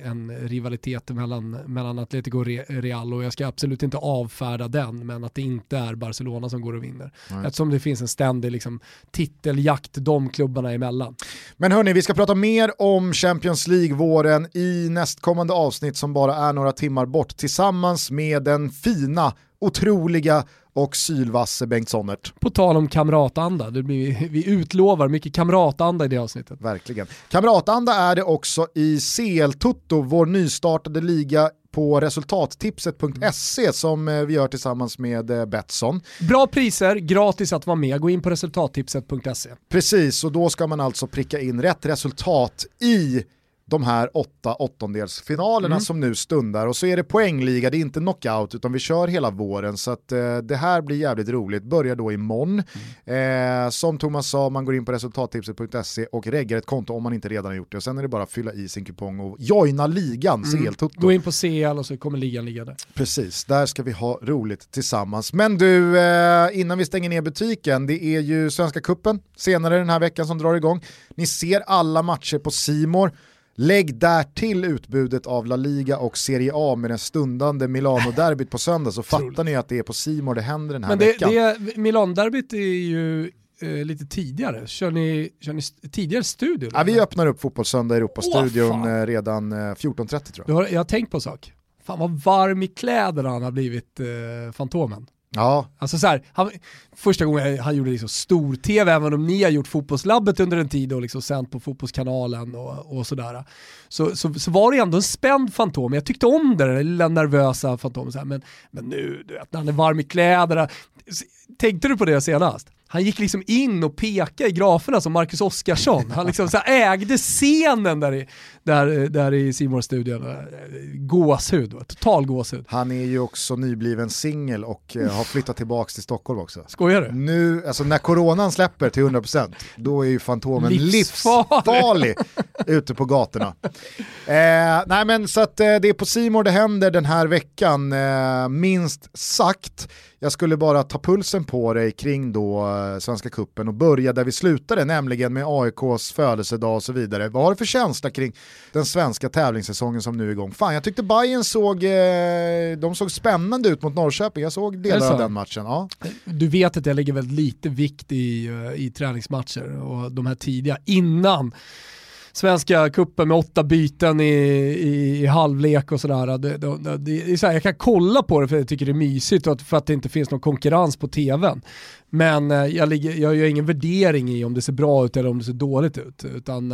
en rivalitet mellan, mellan Atletico och Real och jag ska absolut inte avfärda den, men att det inte är Barcelona som går och vinner. Nej. Eftersom det finns en ständig liksom, titeljakt de klubbarna emellan. Men hörni, vi ska prata mer om Champions League-våren i nästkommande avsnitt som bara är några timmar bort, tillsammans med den fina, otroliga och sylvasse Bengt Sonnert. På tal om kamratanda, det blir, vi utlovar mycket kamratanda i det avsnittet. Verkligen. Kamratanda är det också i C L-Toto, vår nystartade liga på resultattipset punkt se som vi gör tillsammans med Betsson. Bra priser, gratis att vara med. Gå in på resultattipset punkt se. Precis, och då ska man alltså pricka in rätt resultat i de här åtta åttondelsfinalerna mm. som nu stundar. Och så är det poängliga, det är inte knockout utan vi kör hela våren. Så att eh, det här blir jävligt roligt. Börjar då imorgon. Mm. Eh, som Thomas sa, man går in på resultattipset punkt se och reggar ett konto om man inte redan har gjort det. Och sen är det bara att fylla i sin kupong och joina ligan. Mm. C L-Toto. Gå in på C L och så kommer ligan ligga där. Precis, där ska vi ha roligt tillsammans. Men du, eh, innan vi stänger ner butiken, det är ju Svenska Cupen senare den här veckan som drar igång. Ni ser alla matcher på C More. Lägg där till utbudet av La Liga och Serie A med den stundande Milano-derbyt på söndag, så fattar ni att det är på C More det händer den här men det, veckan. Det, Milano-derbyt är ju eh, lite tidigare. Kör ni, kör ni st- tidigare studio? Ja, vi öppnar upp Fotbollssöndag i Europastudion oh, redan eh, fjorton trettio tror jag. Du har, jag har tänkt på en sak. Fan vad varm i kläderna han har blivit, eh, Fantomen. Ja. Alltså så här, han, första gången han gjorde liksom stor tv, även om ni har gjort Fotbollslabbet under en tid och liksom sänt på Fotbollskanalen och, och sådär, så, så, så var det ändå en spänd Fantom. Jag tyckte om det, den lilla nervösa Fantomen, men, men nu, du vet, när han är varm i kläderna. Tänkte du på det senast? han gick liksom in och pekade i graferna som Marcus Oskarsson. Han liksom så ägde scenen där i, där, där i C-more-studion. Gåshud, total gåshud. Han är ju också nybliven singel och har flyttat tillbaka till Stockholm också. Skojar du? Nu, alltså när coronan släpper till hundra procent, då är ju Fantomen livsfarlig ute på gatorna. Eh, nej men så att eh, det är på C-more det händer den här veckan, eh, minst sagt. Jag skulle bara ta pulsen på dig kring då eh, Svenska Cupen och börja där vi slutade, nämligen med A I K:s födelsedag och så vidare. Vad har du för känsla kring den svenska tävlingssäsongen som nu är igång? Fan, jag tyckte Bayern såg, eh, de såg spännande ut mot Norrköping. Jag såg delar av den matchen. Ja. Du vet att jag lägger väldigt lite vikt i, i träningsmatcher och de här tidiga innan Svenska Cupen med åtta byten i, i, i halvlek och sådär. Det, det, det är så här, jag kan kolla på det för jag tycker det är mysigt och för att det inte finns någon konkurrens på tvn. Men jag, ligger, jag gör ingen värdering i om det ser bra ut eller om det ser dåligt ut. Utan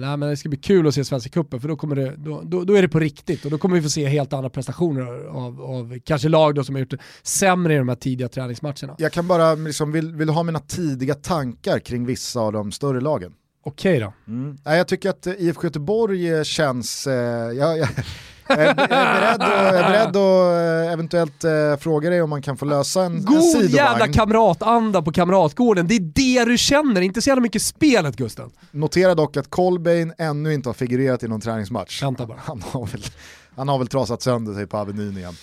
nej, men det ska bli kul att se Svenska Cupen för då, kommer det, då, då, då är det på riktigt. Och då kommer vi få se helt andra prestationer av, av kanske lag då som har gjort det sämre i de här tidiga träningsmatcherna. Jag kan bara, liksom, vill, vill ha mina tidiga tankar kring vissa av de större lagen. Okej då. Mm. Jag tycker att I F K Göteborg känns... Eh, jag, jag, jag är beredd och, är beredd och eventuellt eh, fråga dig om man kan få lösa en sidovagn. God en jävla kamratanda på Kamratgården. Det är det du känner. Inte så jävla mycket spelet, Gusten. Notera dock att Colbein ännu inte har figurerat i någon träningsmatch. Vänta bara. Han har väl, han har väl trasat sönder sig på Avenyn igen.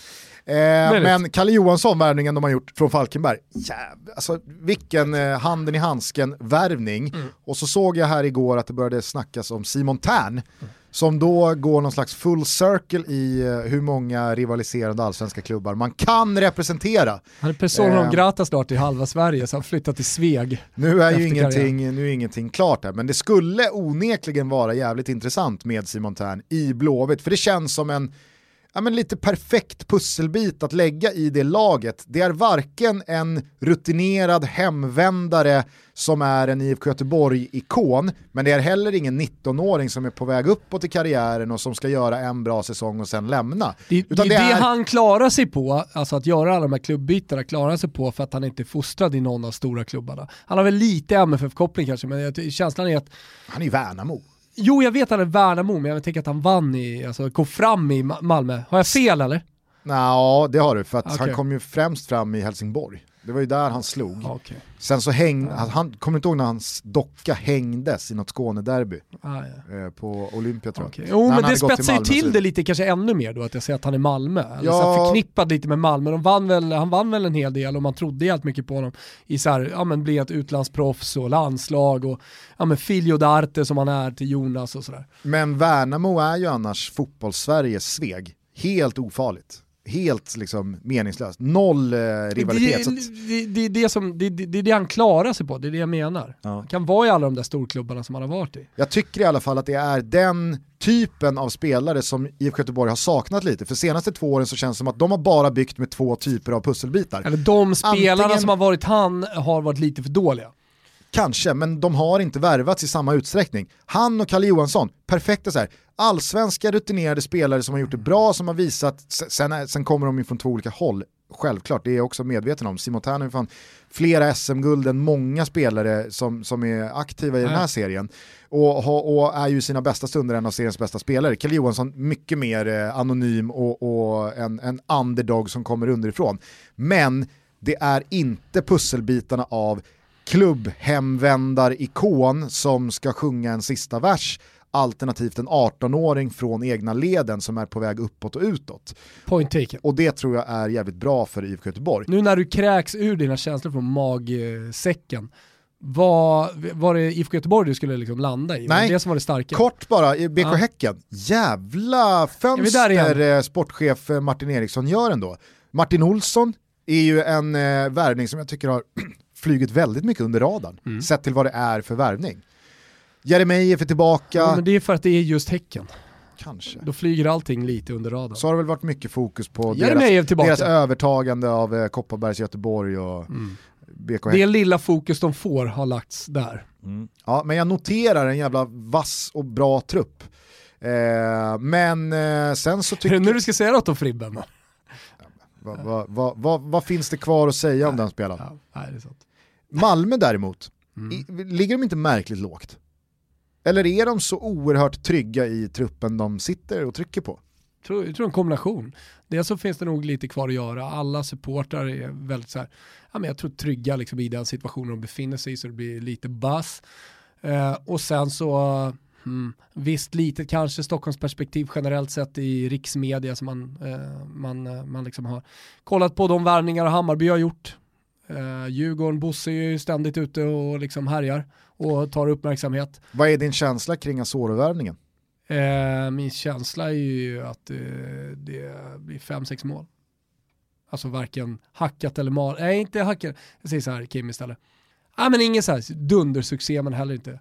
Eh, men Kalle Johansson, värvningen de har gjort från Falkenberg, jävlar, alltså, vilken eh, handen i handsken värvning. Mm. Och så såg jag här igår att det började snackas om Simon Tern, mm. som då går någon slags full circle i eh, hur många rivaliserande allsvenska klubbar man kan representera. Han är personen om eh, grata snart i halva Sverige, så han flyttat till Sveg. Nu är ju ingenting, nu är ingenting klart här, men det skulle onekligen vara jävligt intressant med Simon Tern i Blåvitt, för det känns som en Ja, men lite perfekt pusselbit att lägga i det laget. Det är varken en rutinerad hemvändare som är en I F K Göteborg-ikon, men det är heller ingen nitton-åring som är på väg uppåt i karriären och som ska göra en bra säsong och sen lämna. Det, Utan det, det, det är... han klarar sig på, alltså att göra alla de här klubbytarna, klarar sig på för att han inte är fostrad i någon av stora klubbarna. Han har väl lite M F F-koppling kanske, men känslan är att... Han är ju Värnamo. Jo, jag vet att han är Värnamo, men jag tänker att han vann i, alltså kom fram i Malmö. Har jag fel eller? Nej, det har du, för att okay. han kom ju främst fram i Helsingborg. Det var ju där han slog. Okay. Sen så hängde, mm. han kommer inte ihåg när hans docka hängdes i något Skånederby ah, ja. på Olympia tror jag. Okay. Jo, men det spetsar ju till det lite kanske ännu mer då, att jag säger att han är Malmö. Eller ja. Så förknippad lite med Malmö. De vann väl, han vann väl en hel del och man trodde helt mycket på honom i så här, ja men bli ett utlandsproffs och landslag och ja men filio d'arte som han är till Jonas och sådär. Men Värnamo är ju annars fotbollssveriges Sveg. Helt ofarligt. Helt liksom meningslöst. Noll eh, rivalitet. Det, det, det, det, som, det, det, det är det han klarar sig på, det är det jag menar. Ja. Han kan vara i alla de där storklubbarna som han har varit i. Jag tycker i alla fall att det är den typen av spelare som I F K Göteborg har saknat lite. För senaste två åren så känns det som att de har bara byggt med två typer av pusselbitar. Eller de spelarna Antingen... som har varit han har varit lite för dåliga. Kanske, men de har inte värvats i samma utsträckning. Han och Kalle Johansson, perfekta så här. Allsvenska rutinerade spelare som har gjort det bra, som har visat, sen, sen kommer de ju från två olika håll. Självklart, det är jag också medveten om. Simon Tern har ju fan flera S M-guld än många spelare som, som är aktiva i mm. den här serien. Och, och, och är ju sina bästa stunder en av seriens bästa spelare. Kalle Johansson mycket mer eh, anonym och, och en, en underdog som kommer underifrån. Men det är inte pusselbitarna av klubbhemvändar-ikon som ska sjunga en sista vers, alternativt en arton-åring från egna leden som är på väg uppåt och utåt. Point taken. Och det tror jag är jävligt bra för I F K Göteborg. Nu när du kräks ur dina känslor från magsäcken, var, var det I F K Göteborg du skulle liksom landa i? Nej, det som var det starka. Kort bara, B K ja. Häcken. Jävla fönster sportchef Martin Eriksson gör ändå. Martin Olsson är ju en eh, värvning som jag tycker har flugit väldigt mycket under radarn, mm. sett till vad det är för värvning. Jeremy är för tillbaka. Ja, men det är för att det är just Häcken. Kanske. Då flyger allting lite under radarn. Så har det väl varit mycket fokus på deras, deras övertagande av Kopparbergs Göteborg och mm. B K Häcken. Det lilla fokus de får har lagts där. Mm. Ja, men jag noterar en jävla vass och bra trupp. Eh, men eh, sen så tycker... Är det nu du ska säga något om Fribben? Ja, vad va, va, va, va finns det kvar att säga nej, om den spelaren? Ja, nej, det är sant. Malmö däremot, mm. i, ligger de inte märkligt lågt? Eller är de så oerhört trygga i truppen de sitter och trycker på? Jag tror, jag tror en kombination. Dels så finns det nog lite kvar att göra. Alla supportrar är väldigt så här, ja, men jag tror trygga liksom i den situationen de befinner sig i, så det blir lite bass. Eh, och sen så... Mm. Visst, lite kanske Stockholms perspektiv generellt sett i riksmedia som man, eh, man, man liksom har kollat på de värvningar Hammarby har gjort. eh, Djurgården, Bosse är ju ständigt ute och liksom härjar och tar uppmärksamhet. Vad är din känsla kring Asoro-värvningen? Eh, min känsla är ju att eh, det blir fem sex mål. Alltså varken hackat eller mal. Nej, inte hackat. Jag säger så här, Kim istället. Ja, ah, men ingen så här dundersuccé, men heller inte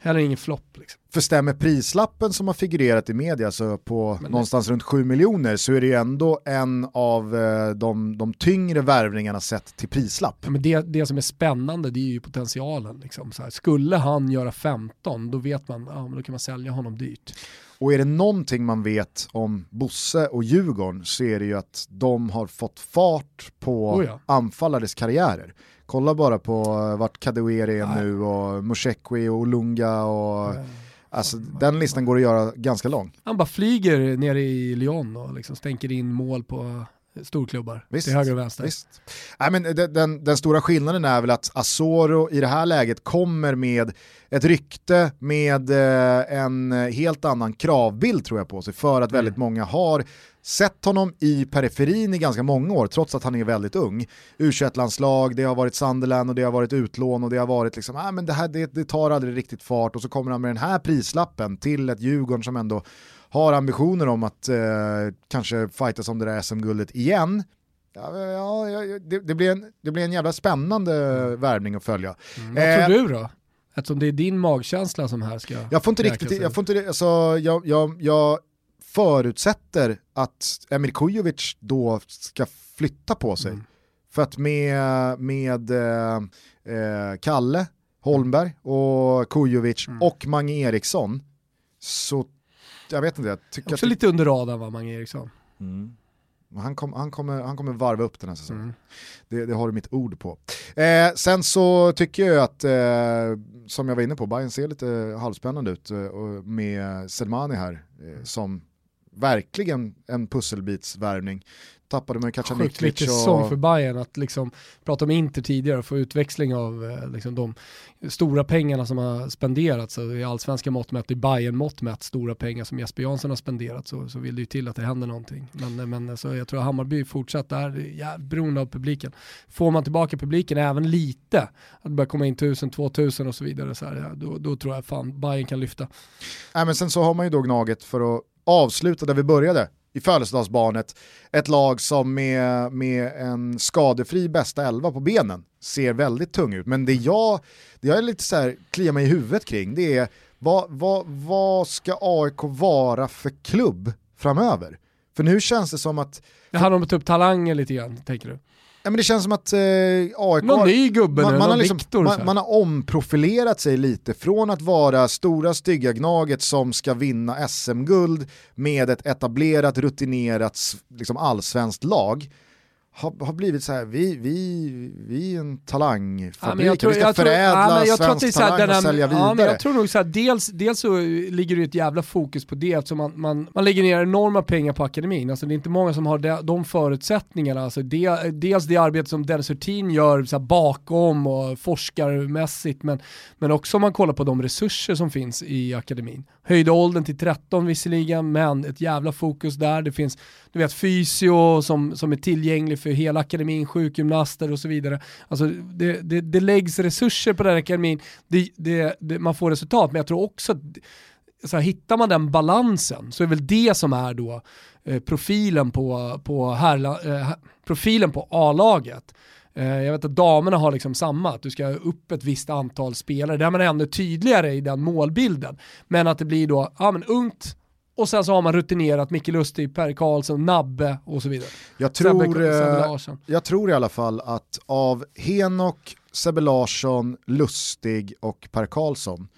heller ingen flopp liksom. För stämmer prislappen som har figurerat i media så på men någonstans det... runt sju miljoner, så är det ju ändå en av eh, de, de tyngre värvningarna sett till prislapp. Ja, men det, det som är spännande, det är ju potentialen liksom, så här, skulle han göra femton, då vet man, ja, men då kan man sälja honom dyrt. Och är det någonting man vet om Bosse och Djurgården, så är det ju att de har fått fart på oh ja. anfallares karriärer. Kolla bara på vart Kadewere är Nej. nu och Musekwi och Olunga och Nej. alltså den listan går att göra ganska lång. Han bara flyger nere i Lyon och liksom stänker in mål på storklubbar visst, till höger och vänster. Visst. Nej, men den, den stora skillnaden är väl att Asoro i det här läget kommer med ett rykte med en helt annan kravbild, tror jag, på sig, för att väldigt många har sett honom i periferin i ganska många år, trots att han är väldigt ung. U tjugoett-landslag, det har varit Sunderland och det har varit utlån och det har varit liksom, ah, men det här det, det tar aldrig riktigt fart, och så kommer han med den här prislappen till ett Djurgården som ändå har ambitioner om att eh, kanske fightas om det där S M-guldet igen. Ja, ja, ja, det, det, blir en, det blir en jävla spännande värvning att följa. Mm, vad eh, tror du då? Eftersom det är din magkänsla som här ska... Jag får inte riktigt... Jag, får inte, alltså, jag, jag, jag förutsätter att Emir Kujovic då ska flytta på sig. Mm. För att med, med eh, Kalle Holmberg och Kujovic mm. och Mange Eriksson, så jag vet inte, jag tycker också att... lite under radarn var Mange Eriksson. Mm. Han, kom, han, kommer, han kommer varva upp den här säsongen. Mm. Det, det har du mitt ord på. Eh, sen så tycker jag att, eh, som jag var inne på, Bayern ser lite halvspännande ut eh, med Selmani här, eh, som verkligen en pusselbitsvärvning. Tappade man ju Kacaniklic. Sjukt mycket sång för Bayern att liksom prata om Inter tidigare och få utväxling av eh, liksom de stora pengarna som har spenderats i allsvenska mått mätt, i Bayern mått mätt, stora pengar som Jesper Jansson har spenderat, så, så vill det ju till att det händer någonting. Men, men så jag tror att Hammarby fortsatt där, ja, beroende av publiken. Får man tillbaka publiken även lite, att det börjar komma in tusen, tvåtusen och så vidare, så här, ja, då, då tror jag fan Bayern kan lyfta. Nej, men sen så har man ju då gnaget för att avsluta där vi började, i födelsedagsbarnet. Ett lag som med, med en skadefri bästa elva på benen ser väldigt tung ut. Men det jag, det jag är lite så här, kliar mig i huvudet kring, det är vad, vad, vad ska A I K vara för klubb framöver? För nu känns det som att... Det handlar om att ta upp talanger lite grann, tänker du? Ja, men det känns som att eh, A I K... Någon ny gubbe man, nu, man har, liksom, Victor, man, man har omprofilerat sig lite från att vara stora stygga gnaget som ska vinna S M-guld med ett etablerat, rutinerat liksom allsvenskt lag. Har, har blivit så här, vi, vi, vi är en talangfabrik. Ja, tror, vi ska förädla svensk talang och sälja vidare. Ja, men jag tror nog så här, dels, dels så ligger det ett jävla fokus på det, eftersom man, man, man lägger ner enorma pengar på akademin. Alltså, det är inte många som har de, de förutsättningarna. Alltså, det, dels det arbete som Dennis Hurtin gör så här, bakom och forskarmässigt, men, men också om man kollar på de resurser som finns i akademin. Höjda åldern till tretton visserligen, men ett jävla fokus där. Det finns, du vet, fysio som, som är tillgänglig för hela akademin, sjukgymnaster och så vidare. Alltså det, det, det läggs resurser på den här akademin. Det, det, det, man får resultat, men jag tror också att så här, hittar man den balansen, så är väl det som är då eh, profilen på, på härla, eh, profilen på A-laget. Jag vet att damerna har liksom samma, att du ska upp ett visst antal spelare. Där man är ännu tydligare i den målbilden. Men att det blir då, ja, men ungt. Och sen så har man rutinerat Micke Lustig, Per Karlsson, Nabbe och så vidare. Jag tror, Sebbe, jag tror i alla fall att av Henok, Sebbe Larsson, Lustig och Per Karlsson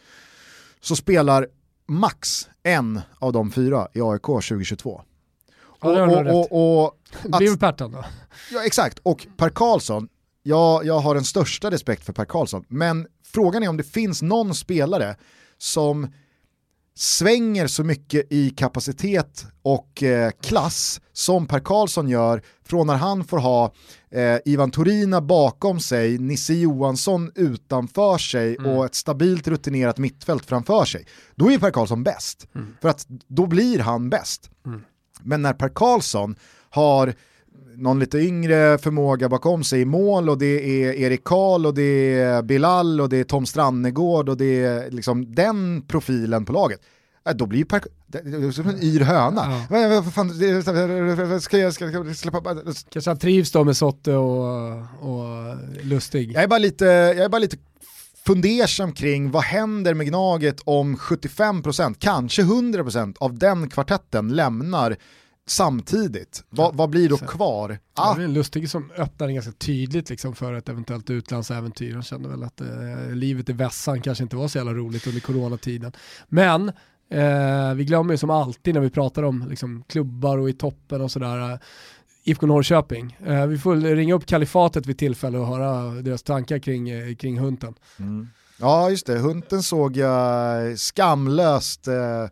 så spelar max en av de fyra i A I K tjugo tjugotvå. Ja, och, och, och, och, och, att, det är ju Pertan då. Ja, exakt. Och Per Karlsson jag, jag har den största respekt för Per Karlsson, men frågan är om det finns någon spelare som svänger så mycket i kapacitet och eh, klass som Per Karlsson gör, från när han får ha eh, Ivan Torina bakom sig, Nisse Johansson utanför sig mm. och ett stabilt rutinerat mittfält framför sig. Då är Per Karlsson bäst, mm. för att då blir han bäst. Mm. Men när Per Karlsson har någon lite yngre förmåga bakom sig i mål, och det är Erik Karl och det är Bilal och det är Tom Strannegård och det är liksom den profilen på laget, då blir ju Per... som en yr höna. Ja. Vad fan, ska jag, ska jag släppa... Kanske han trivs då med Sotte och, och Lustig. Jag är bara lite, jag är bara lite fundersam kring vad händer med Gnaget om sjuttiofem procent, kanske hundra procent av den kvartetten lämnar samtidigt. Vad, vad blir då kvar? Ah. Det är en Lustig som öppnar en ganska tydligt liksom för ett eventuellt utlandsäventyr. Jag kände väl att eh, livet i vässan kanske inte var så jävla roligt under coronatiden. Men eh, vi glömmer ju som alltid när vi pratar om liksom, klubbar och i toppen och sådär. Eh, I F K Norrköping. Eh, vi får ringa upp Kalifatet vid tillfälle och höra deras tankar kring, eh, kring Hunten. Mm. Ja just det, Hunten såg jag skamlöst... Eh,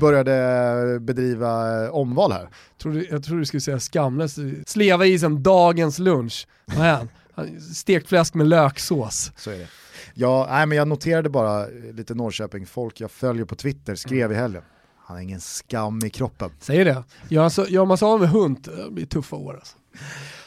började bedriva omval här. Tror du, jag tror du skulle säga skamlöst. Sleva i sen dagens lunch. Vad är han? Stekt fläsk med löksås. Så är det. Ja, nej, men jag noterade bara lite Norrköping. Folk jag följer på Twitter skrev i helgen. Han har ingen skam i kroppen. Säger det. Jag alltså, jag man sa med Hund. Det blir tuffa år alltså.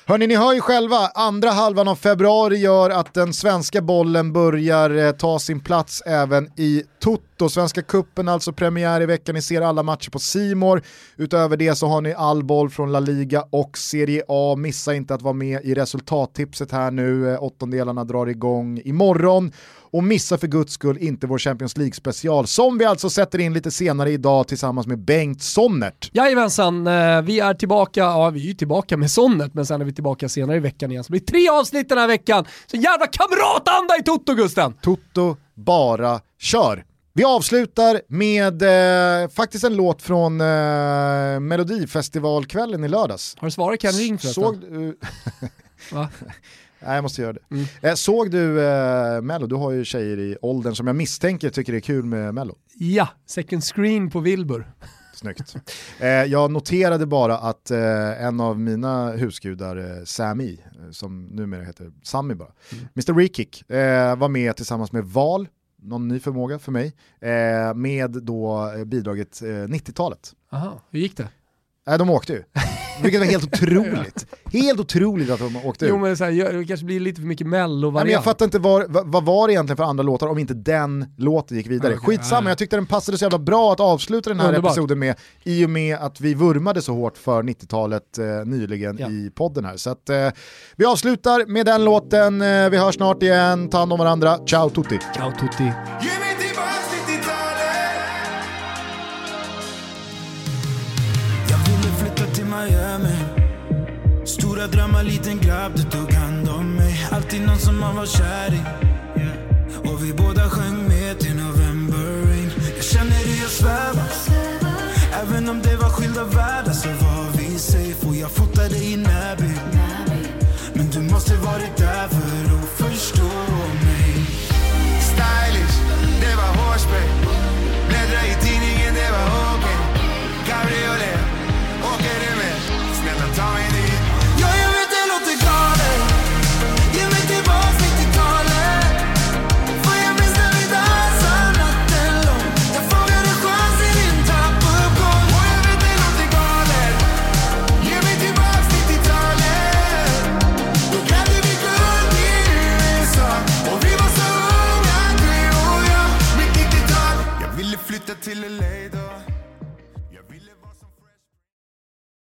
Hörrni, ni hör ju själva, andra halvan av februari gör att den svenska bollen börjar eh, ta sin plats även i Toto. Svenska cupen, alltså premiär i veckan. Ni ser alla matcher på C More. Utöver det så har ni all boll från La Liga och Serie A. Missa inte att vara med i resultattipset här nu. Eh, åttondelarna drar igång imorgon. Och missa för guds skull inte vår Champions League-special som vi alltså sätter in lite senare idag tillsammans med Bengt Sonnert. Jajamensan, vi är tillbaka, ja vi är ju tillbaka med Sonnert, men sen är vi tillbaka senare i veckan igen. Så det blir tre avsnitt den här veckan. Så jävla kamratanda i Toto, Gusten! Toto, bara kör! Vi avslutar med eh, faktiskt en låt från eh, Melodifestivalkvällen i lördags. Har du svarat Ken Rings? Såg du... Va? Nej, jag måste göra det. Mm. Såg du eh, Mello? Du har ju tjejer i åldern som jag misstänker tycker det är kul med Mello. Ja, second screen på Wilbur. Snyggt. Eh, jag noterade bara att eh, en av mina husgudar, eh, Sammy, som numera heter Sammy bara, mm. mister Rekick, eh, var med tillsammans med Val, någon ny förmåga för mig, eh, med då bidraget eh, nittiotalet. Aha, hur gick det? Nej, de åkte ju. Vilket var helt otroligt. Helt otroligt att de åkte ut. Jo, men så här, jag, det kanske blir lite för mycket mello-variant. Men jag fattar inte vad, vad var det egentligen för andra låtar om inte den låten gick vidare. Okay, skitsamma, nej. Jag tyckte den passade så jävla bra att avsluta den här Underbart. episoden med, i och med att vi vurmade så hårt för nittiotalet eh, nyligen ja. i podden här. Så att eh, vi avslutar med den låten. Eh, vi hörs snart igen. Ta hand om varandra. Ciao tutti. Ciao tutti. Stora drömmar, liten grabb, du tog hand om mig. Alltid någon som man var kär i. Och vi båda sjöng med till November Rain. Jag känner hur jag svävar. Även om det var skilda världar så var vi safe. Och jag fotade i Näby. Men du måste varit där för att förstå mig. Stylish, det var hårspray. Bläddra i tidningen, det var okej. Cabriolet, åker du med? Snälla ta mig dit. Till L A då.